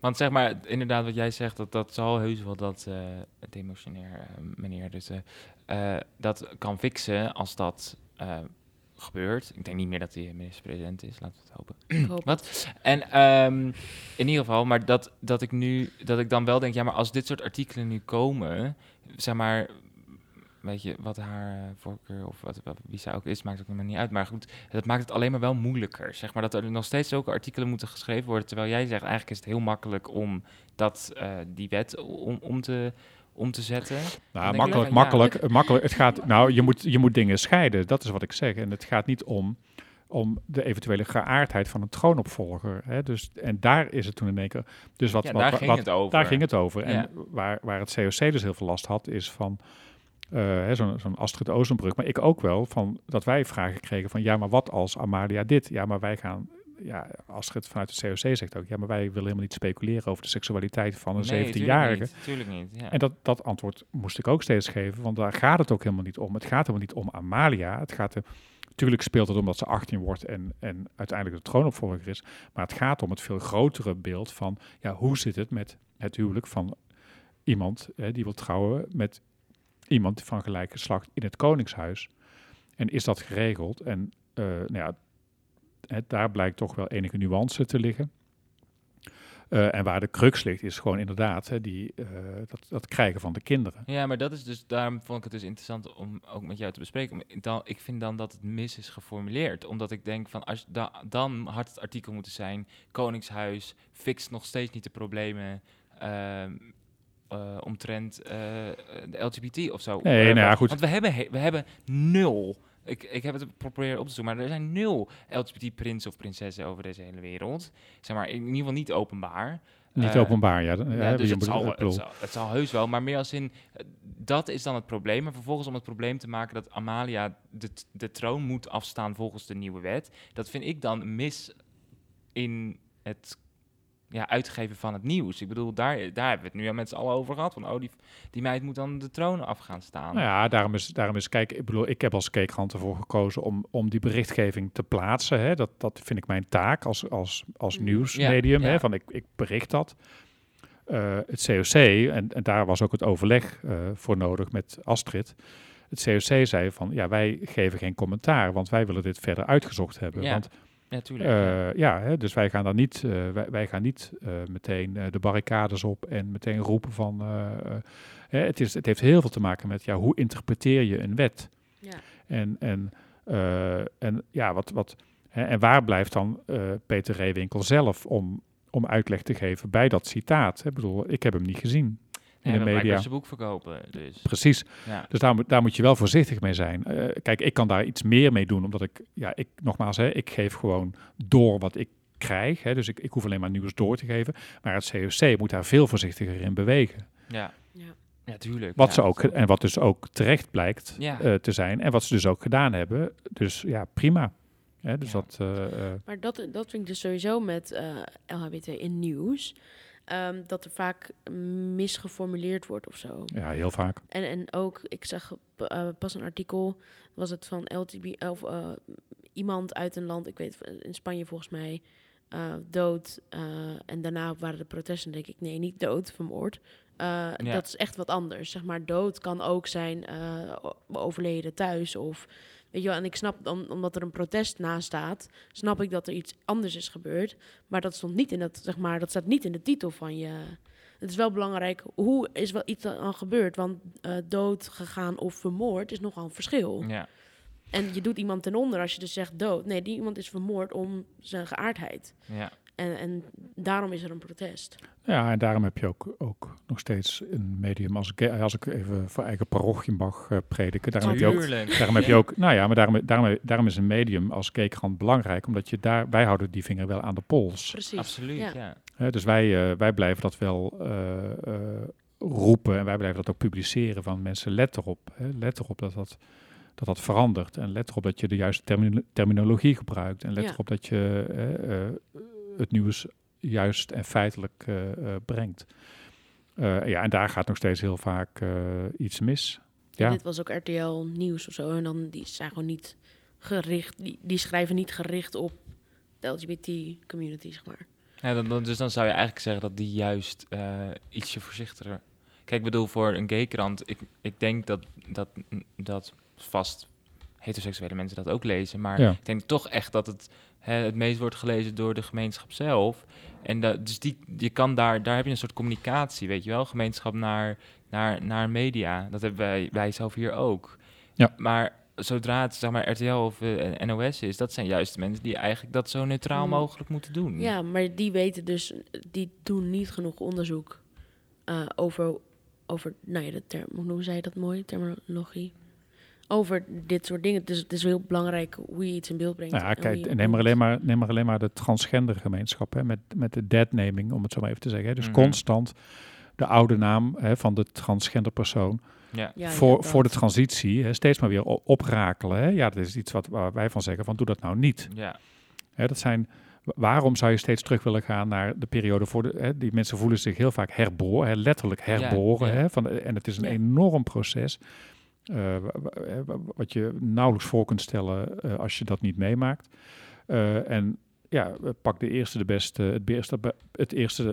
Want zeg maar, inderdaad wat jij zegt, dat zal heus wel dat het emotionair meneer dus dat kan fixen als dat... gebeurt. Ik denk niet meer dat hij minister-president is. Laten we het hopen. Wat? En in ieder geval, maar dat ik dan wel denk, ja, maar als dit soort artikelen nu komen, zeg maar, weet je, wat haar voorkeur of wat wie zij ook is, maakt ook helemaal niet uit. Maar goed, dat maakt het alleen maar wel moeilijker. Zeg maar dat er nog steeds zulke artikelen moeten geschreven worden, terwijl jij zegt, eigenlijk is het heel makkelijk om die wet om te zetten. Nou, makkelijk. Het gaat. Nou, je moet dingen scheiden. Dat is wat ik zeg. En het gaat niet om de eventuele geaardheid van een troonopvolger. Hè? Dus en daar is het toen in één keer. Dus daar ging het over. En waar het COC dus heel veel last had is van zo'n Astrid Oosenbrug, maar ik ook wel van dat wij vragen kregen van ja, maar wat als Amalia dit? Ja, maar wij gaan. Ja, Astrid vanuit de COC zegt ook... ja, maar wij willen helemaal niet speculeren... over de seksualiteit van een 17-jarige. Natuurlijk niet. Ja. En dat antwoord moest ik ook steeds geven... want daar gaat het ook helemaal niet om. Het gaat helemaal niet om Amalia. Het gaat Tuurlijk speelt het omdat ze 18 wordt en uiteindelijk de troonopvolger is. Maar het gaat om het veel grotere beeld van... ja, hoe zit het met het huwelijk van iemand die wil trouwen... met iemand van gelijke geslacht in het koningshuis? En is dat geregeld? En daar blijkt toch wel enige nuance te liggen. En waar de crux ligt, is gewoon inderdaad dat krijgen van de kinderen. Ja, maar dat is dus, daarom vond ik het dus interessant om ook met jou te bespreken. Ik vind dan dat het mis is geformuleerd. Omdat ik denk van, dan had het artikel moeten zijn... Koningshuis fixt nog steeds niet de problemen... omtrent de LGBT of zo. Nee, nou ja, goed. Want we hebben nul... Ik heb het proberen op te zoeken, maar er zijn nul LGBT-prinsen of prinsessen over deze hele wereld. Zeg maar, in ieder geval niet openbaar. Niet openbaar, ja. Dus het zal heus wel, maar meer als in... Dat is dan het probleem. Maar vervolgens om het probleem te maken dat Amalia de troon moet afstaan volgens de nieuwe wet. Dat vind ik dan mis in het... Ja, uitgeven van het nieuws. Ik bedoel, daar hebben we het nu met z'n allen over gehad. Van, die meid moet dan de troon af gaan staan. Nou ja, daarom is kijk, ik bedoel, ik heb als Gay Krant ervoor gekozen om die berichtgeving te plaatsen. Hè. Dat vind ik mijn taak als nieuwsmedium. Ja, ja. Hè, van, ik bericht dat. Het COC, en daar was ook het overleg voor nodig met Astrid. Het COC zei van, ja, wij geven geen commentaar, want wij willen dit verder uitgezocht hebben. Ja. Want, natuurlijk. Dus wij gaan niet meteen de barricades op en meteen roepen van... Het heeft heel veel te maken met, ja, hoe interpreteer je een wet? Ja. En waar blijft dan Pieter Rehwinkel zelf om uitleg te geven bij dat citaat? Ik bedoel, ik heb hem niet gezien. In de media. Zijn boek verkopen. Dus. Precies. Ja. Dus daar moet je wel voorzichtig mee zijn. Kijk, ik kan daar iets meer mee doen, omdat ik geef gewoon door wat ik krijg. Hè, dus ik hoef alleen maar nieuws door te geven. Maar het COC moet daar veel voorzichtiger in bewegen. Ja, natuurlijk. Ja. Wat dus ook terecht blijkt te zijn. En wat ze dus ook gedaan hebben. Dus ja, prima. Hè, dus dat, maar dat vind ik dus sowieso met LHBT in nieuws. Dat er vaak misgeformuleerd wordt of zo. Ja, heel vaak. En ook, ik zag pas een artikel, was het van LTB, of iemand uit een land, ik weet in Spanje volgens mij, dood. En daarna waren de protesten, denk ik, nee, niet dood, vermoord. Dat is echt wat anders. Zeg maar, dood kan ook zijn overleden thuis of... Weet je wel, en ik snap, omdat er een protest naast staat, snap ik dat er iets anders is gebeurd. Maar dat stond niet in dat staat niet in de titel van je. Het is wel belangrijk, hoe is wel iets dan gebeurd? Want dood gegaan of vermoord is nogal een verschil. Ja. En je doet iemand ten onder als je dus zegt dood. Nee, die iemand is vermoord om zijn geaardheid. Ja. En daarom is er een protest. Ja, en daarom heb je ook nog steeds een medium. Als ik even voor eigen parochie mag prediken. Daarom is een medium als Gay Krant belangrijk. Omdat wij houden die vinger wel aan de pols. Precies. Absoluut, ja. Dus wij blijven dat wel roepen. En wij blijven dat ook publiceren. Van mensen, let erop. Hè, let erop dat verandert. En let erop dat je de juiste terminologie gebruikt. En let erop dat je... het nieuws juist en feitelijk brengt. En daar gaat nog steeds heel vaak iets mis. Ja. Dit was ook RTL Nieuws of zo. En dan die zijn gewoon niet gericht... Die schrijven niet gericht op de LGBT-community, zeg maar. Ja, dan zou je eigenlijk zeggen dat die juist ietsje voorzichtiger... Kijk, ik bedoel, voor een Gaykrant... Ik denk dat vast heteroseksuele mensen dat ook lezen. Maar ik denk toch echt dat het meest wordt gelezen door de gemeenschap zelf. En dus je kan daar heb je een soort communicatie, weet je wel? Gemeenschap naar media. Dat hebben wij zelf hier ook. Ja. Maar zodra het, zeg maar, RTL of NOS is, dat zijn juist de mensen die eigenlijk dat zo neutraal mogelijk moeten doen. Ja, maar die weten dus, die doen niet genoeg onderzoek over nou ja, de term, hoe zei je dat mooi, terminologie? Over dit soort dingen. Dus het is heel belangrijk hoe je iets in beeld brengt. Ja, kijk, neem maar alleen maar de transgender gemeenschap. Hè, met de deadnaming, om het zo maar even te zeggen. Hè. Dus constant de oude naam, hè, van de transgender persoon. Ja. Ja, voor de transitie, hè, steeds maar weer oprakelen. Hè. Ja, dat is iets waar wij van zeggen, van doe dat nou niet. Ja. Hè, dat zijn... Waarom zou je steeds terug willen gaan naar de periode voor de... Hè, die mensen voelen zich heel vaak herboren, hè, letterlijk herboren. Ja, ja. Hè, en het is een enorm proces... Wat je nauwelijks voor kunt stellen als je dat niet meemaakt. En ja, pak de eerste de beste,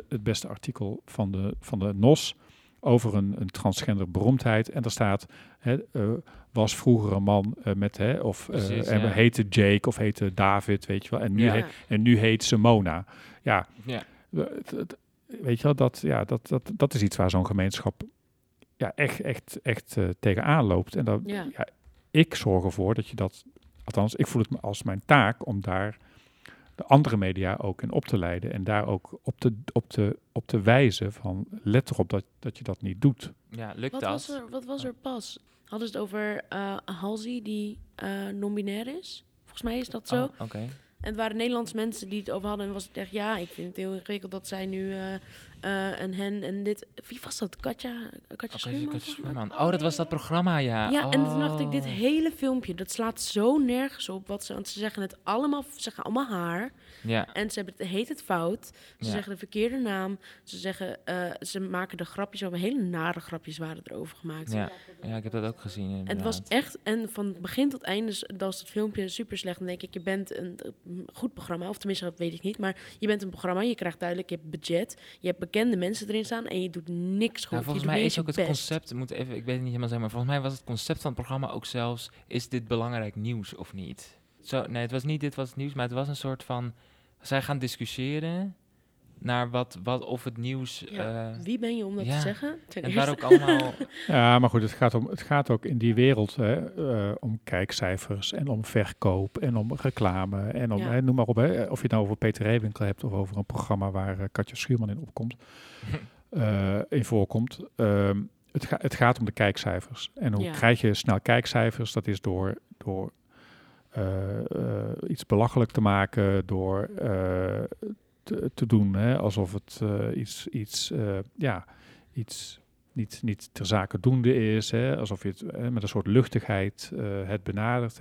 het beste artikel van de NOS over een transgender beroemdheid. En daar staat, was vroeger een man met, heette Jake of heette David, weet je wel. En nu, heet ze Mona. Ja, ja. Weet je wel, dat is iets waar zo'n gemeenschap echt tegenaan loopt. En dat, ik zorg ervoor dat je dat, althans, ik voel het als mijn taak om daar de andere media ook in op te leiden en daar ook op te wijzen van let erop dat je dat niet doet. Ja, lukt dat? Wat was er pas? Hadden ze het over Halsey die non-binair is? Volgens mij is dat zo. Oh, okay. En het waren Nederlandse mensen die het over hadden en was het echt, ja, ik vind het heel ingewikkeld dat zij nu en hen en dit. Wie was dat? Katja Schuurman. Oh, dat was dat programma, ja. Ja, en toen dacht ik, dit hele filmpje, dat slaat zo nergens op wat ze, want ze zeggen het allemaal, ze zeggen allemaal haar. Ja. En ze hebben het, heet het fout. Ze zeggen de verkeerde naam. Ze zeggen, ze maken de grapjes over, hele nare grapjes waren erover gemaakt. Ja, ja, ik heb dat ook gezien. Inderdaad. En het was echt, en van begin tot einde, dat was het filmpje super slecht. Dan denk ik, je bent een goed programma, of tenminste, dat weet ik niet, maar je bent een programma, je krijgt duidelijk, je hebt budget, je hebt bekende mensen erin staan en je doet niks goed. Nou, volgens mij is ook het concept, ik weet het niet helemaal zeggen, maar volgens mij was het concept van het programma ook zelfs, is dit belangrijk nieuws of niet? Nee, het was niet dit was het nieuws, maar het was een soort van, zij gaan discussiëren naar wat of het nieuws... Ja, wie ben je om dat te zeggen? En daar ook allemaal... Ja, maar goed, het gaat ook in die wereld om kijkcijfers en om verkoop en om reclame en om, noem maar op, of je het nou over Pieter Rehwinkel hebt of over een programma waar Katja Schuurman in opkomt, in voorkomt. Het gaat om de kijkcijfers. En hoe krijg je snel kijkcijfers? Dat is door iets belachelijk te maken, door... Te doen, alsof het iets niet ter zake doende is, alsof je het met een soort luchtigheid het benadert.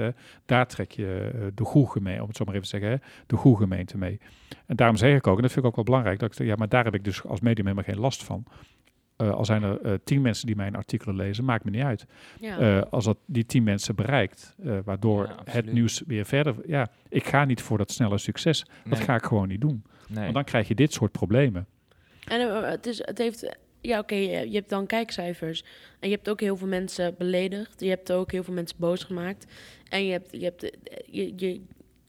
Daar trek je de goede mee, om het zo maar even te zeggen, de goede gemeente mee. En daarom zeg ik ook, en dat vind ik ook wel belangrijk, dat ik, maar daar heb ik dus als medium helemaal geen last van. Al zijn er 10 mensen die mijn artikelen lezen, maakt me niet uit. Ja. Als dat die 10 mensen bereikt, waardoor het nieuws weer verder... Ja, ik ga niet voor dat snelle succes. Nee. Dat ga ik gewoon niet doen. Nee. Want dan krijg je dit soort problemen. En het heeft... Ja, je hebt dan kijkcijfers. En je hebt ook heel veel mensen beledigd. Je hebt ook heel veel mensen boos gemaakt. En je hebt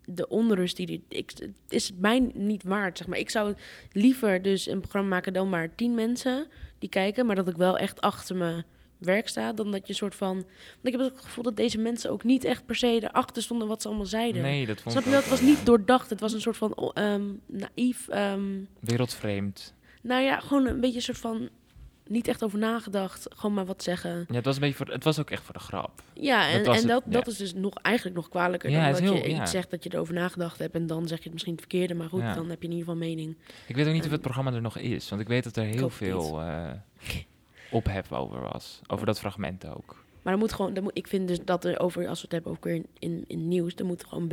de onrust het is mij niet waard, zeg maar. Ik zou liever dus een programma maken dan maar 10 mensen die kijken, maar dat ik wel echt achter mijn werk sta, dan dat je een soort van... Want ik heb het gevoel dat deze mensen ook niet echt per se erachter stonden wat ze allemaal zeiden. Nee, dat vond ik wel. Het was niet doordacht. Het was een soort van naïef... Wereldvreemd. Nou ja, gewoon een beetje een soort van... Niet echt over nagedacht, gewoon maar wat zeggen. Ja, het was ook echt voor de grap. Ja, dat is dus eigenlijk nog kwalijker. Ja, dan dat je iets zegt dat je erover nagedacht hebt en dan zeg je het misschien het verkeerde, maar goed, dan heb je in ieder geval mening. Ik weet ook niet of het programma er nog is, want ik weet dat er heel veel ophef over was. Over dat fragment ook. Maar er moet gewoon, ik vind dus dat er over, als we het hebben over in nieuws, dan moet er gewoon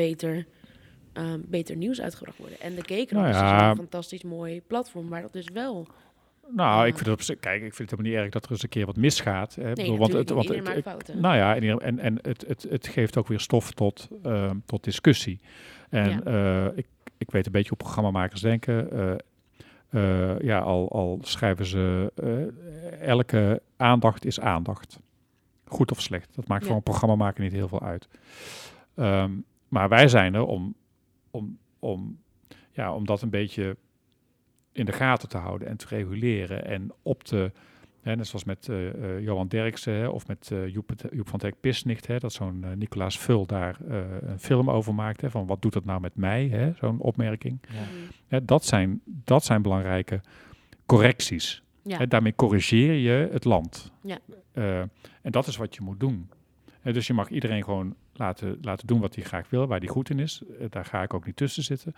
beter nieuws uitgebracht worden. En de Gay Krant is een fantastisch mooi platform, maar dat is wel... Nou, ik vind het helemaal niet erg dat er eens een keer wat misgaat. Hè. Nee, iedereen maakt fouten. Nou ja, het geeft ook weer stof tot discussie. En ik weet een beetje hoe programmamakers denken. Al schrijven ze... elke aandacht is aandacht. Goed of slecht. Dat maakt voor een programmamaker niet heel veel uit. Maar wij zijn er om dat een beetje... in de gaten te houden en te reguleren en op te... net zoals met Johan Derksen of met Joep van 't Hek Pisnicht... dat zo'n Nicolaas Veul daar een film over maakt... van wat doet dat nou met mij, zo'n opmerking. Ja. Dat zijn belangrijke correcties. Ja. Daarmee corrigeer je het land. Ja. En dat is wat je moet doen. Dus je mag iedereen gewoon laten doen wat hij graag wil... waar hij goed in is. Daar ga ik ook niet tussen zitten...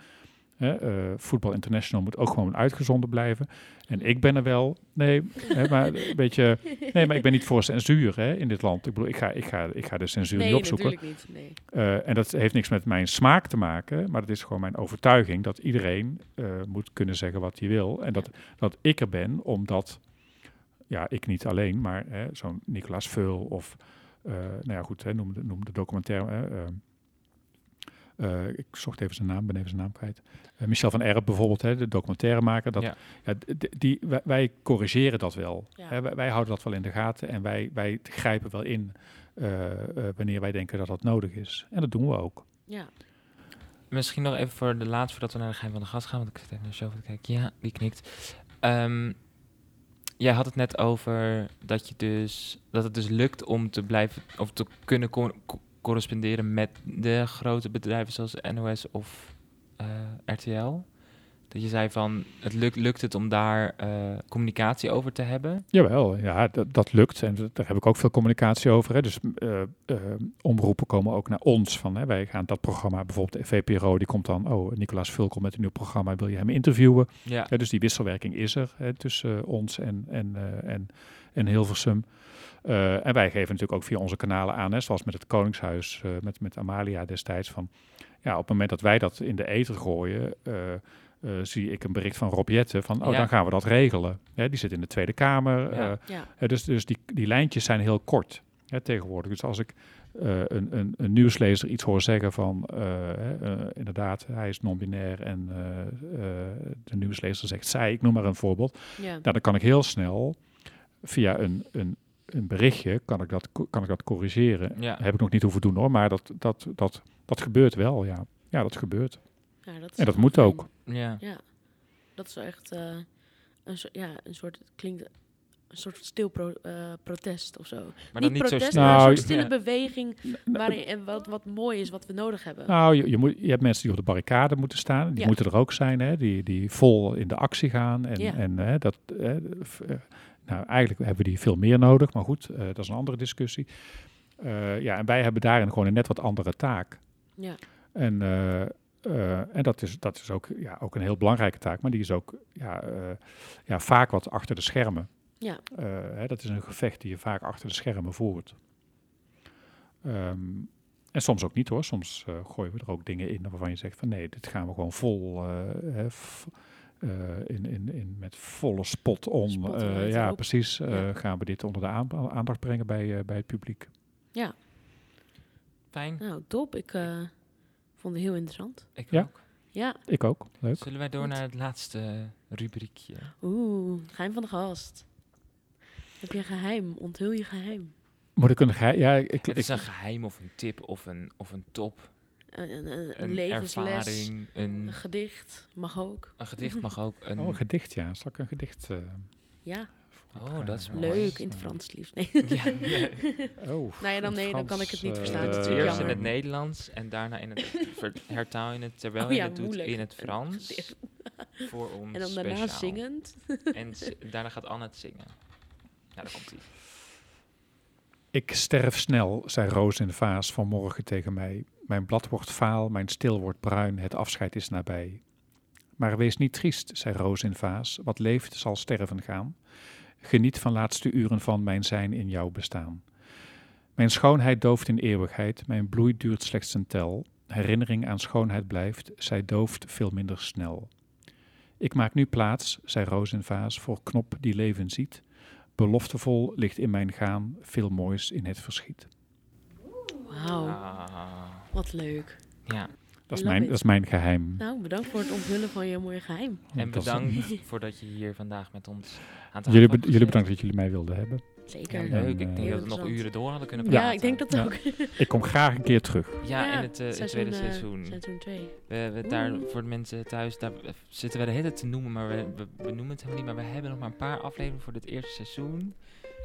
Voetbal International moet ook gewoon uitgezonden blijven. En ik ben er wel... Nee, maar een beetje... Nee, maar ik ben niet voor censuur in dit land. Ik bedoel, ik ga de censuur niet opzoeken. Natuurlijk niet, nee. En dat heeft niks met mijn smaak te maken. Maar dat is gewoon mijn overtuiging dat iedereen moet kunnen zeggen wat hij wil. En dat ik er ben, omdat... Ja, ik niet alleen, maar zo'n Nicolaas Veul of... nou ja, goed, hè, noem de documentaire. Ik zocht even zijn naam, ben even zijn naam kwijt. Michel van Erp bijvoorbeeld, hè, de documentairemaker. Dat, ja. Ja, wij corrigeren dat wel. Ja. Hè, wij houden dat wel in de gaten en wij grijpen wel in wanneer wij denken dat dat nodig is. En dat doen we ook. Ja. Misschien nog even voor de laatste, voordat we naar de geheim van de gast gaan. Want ik zit even naar zo te kijken. Ja, die knikt. Jij had het net over dat het dus lukt om te blijven of te kunnen corresponderen met de grote bedrijven zoals NOS of RTL. Dat je zei van, het lukt het om daar communicatie over te hebben? Jawel, ja, dat lukt. En daar heb ik ook veel communicatie over. Hè. Dus omroepen komen ook naar ons. Van, hè. Wij gaan dat programma, bijvoorbeeld de VPRO, die komt dan... Oh, Nicolaas Veul komt met een nieuw programma, wil je hem interviewen? Ja. Ja, dus die wisselwerking is er, hè, tussen ons en Hilversum. En wij geven natuurlijk ook via onze kanalen aan, hè, zoals met het Koningshuis, met Amalia destijds. Van, ja, op het moment dat wij dat in de ether gooien... zie ik een bericht van Rob Jetten van, oh, ja, dan gaan we dat regelen. Hè, die zit in de Tweede Kamer. Ja. Ja. Dus die lijntjes zijn heel kort, hè, tegenwoordig. Dus als ik een nieuwslezer iets hoor zeggen van, inderdaad, hij is non-binair en de nieuwslezer zegt zij, ik noem maar een voorbeeld. Ja. Nou, dan kan ik heel snel via een berichtje, kan ik dat corrigeren. Ja. Heb ik nog niet hoeven doen hoor, maar dat gebeurt wel, ja. Ja, dat gebeurt. Ja, dat en dat moet fijn. Ook. Ja. Ja, dat is wel echt een soort stil protest of zo. Maar niet protest, maar een soort stille beweging waarin, en wat mooi is, wat we nodig hebben. Nou, je hebt mensen die op de barricade moeten staan. Die moeten er ook zijn, hè, die vol in de actie gaan. En, nou, eigenlijk hebben die veel meer nodig, maar goed, dat is een andere discussie. Ja, en wij hebben daarin gewoon een net wat andere taak. Ja. En dat is ook, ja, ook een heel belangrijke taak, maar die is ook vaak wat achter de schermen. Ja. Hè, dat is een gevecht die je vaak achter de schermen voert. En soms ook niet hoor, soms gooien we er ook dingen in waarvan je zegt van nee, dit gaan we gewoon vol met volle spot on. Precies, gaan we dit onder de aandacht brengen bij het publiek. Ja. Fijn. Nou, top. Ik vond het heel interessant. Ik ook. Ja. Ik ook. Leuk. Zullen wij door naar het laatste rubriekje? Oeh, geheim van de gast. Heb je een geheim? Onthul je geheim. Moet ik een geheim? Ja, het is een geheim of een tip of een top. Een levensles, ervaring, een gedicht mag ook. Een gedicht mag ook. Een gedicht, ja. Zal ik een gedicht... Ja. Oh, dat is mooi. Leuk, in het Frans het liefst. Nee. Ja, nee. Oh, nou ja, dan kan ik het niet verstaan. Het is eerst in het Nederlands en daarna in het hertaal je het, terwijl je het doet in het Frans. Voor ons en dan daarna speciaal. Zingend. En daarna gaat Anne het zingen. Ja, daar komt ie. Ik sterf snel, zei Roos in de vaas vanmorgen tegen mij. Mijn blad wordt vaal, mijn steel wordt bruin, het afscheid is nabij. Maar wees niet triest, zei Roos in de vaas, wat leeft zal sterven gaan. Geniet van laatste uren van mijn zijn in jouw bestaan. Mijn schoonheid dooft in eeuwigheid, mijn bloei duurt slechts een tel. Herinnering aan schoonheid blijft, zij dooft veel minder snel. Ik maak nu plaats, zei Roos in Vaas, voor knop die leven ziet. Beloftevol ligt in mijn gaan, veel moois in het verschiet. Wauw, wat leuk. Ja. Dat is mijn geheim. Nou, bedankt voor het onthullen van je mooie geheim. En bedankt voordat je hier vandaag met ons aan tafel bent. Jullie bedankt dat jullie mij wilden hebben. Zeker. Ja, leuk. Ik denk dat we nog uren door hadden kunnen praten. Ja, ik denk dat ook. Ik kom graag een keer terug. Ja, en het tweede seizoen. Seizoen 2. We daar, voor de mensen thuis, daar zitten we de hele tijd te noemen, maar we noemen het helemaal niet. Maar we hebben nog maar een paar afleveringen voor dit eerste seizoen.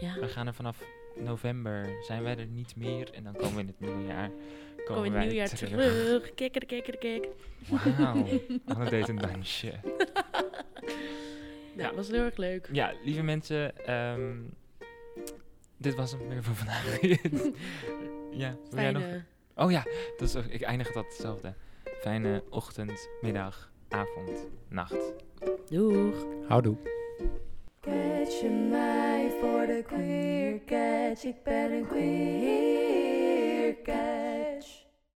Ja. We gaan er vanaf november, zijn wij er niet meer. En dan komen we in het nieuwe jaar. Kom in het nieuwjaar terug. Kijk. Wauw. Anne deed een dansje. Nou, dat was heel erg leuk. Ja, lieve mensen. Dit was het weer voor vandaag. Ja, wil jij nog? Oh ja, ik eindig dat hetzelfde. Fijne ochtend, middag, avond, nacht. Doeg. Houdoe. Catch je mij voor de Queer Catch. Ik ben een queer.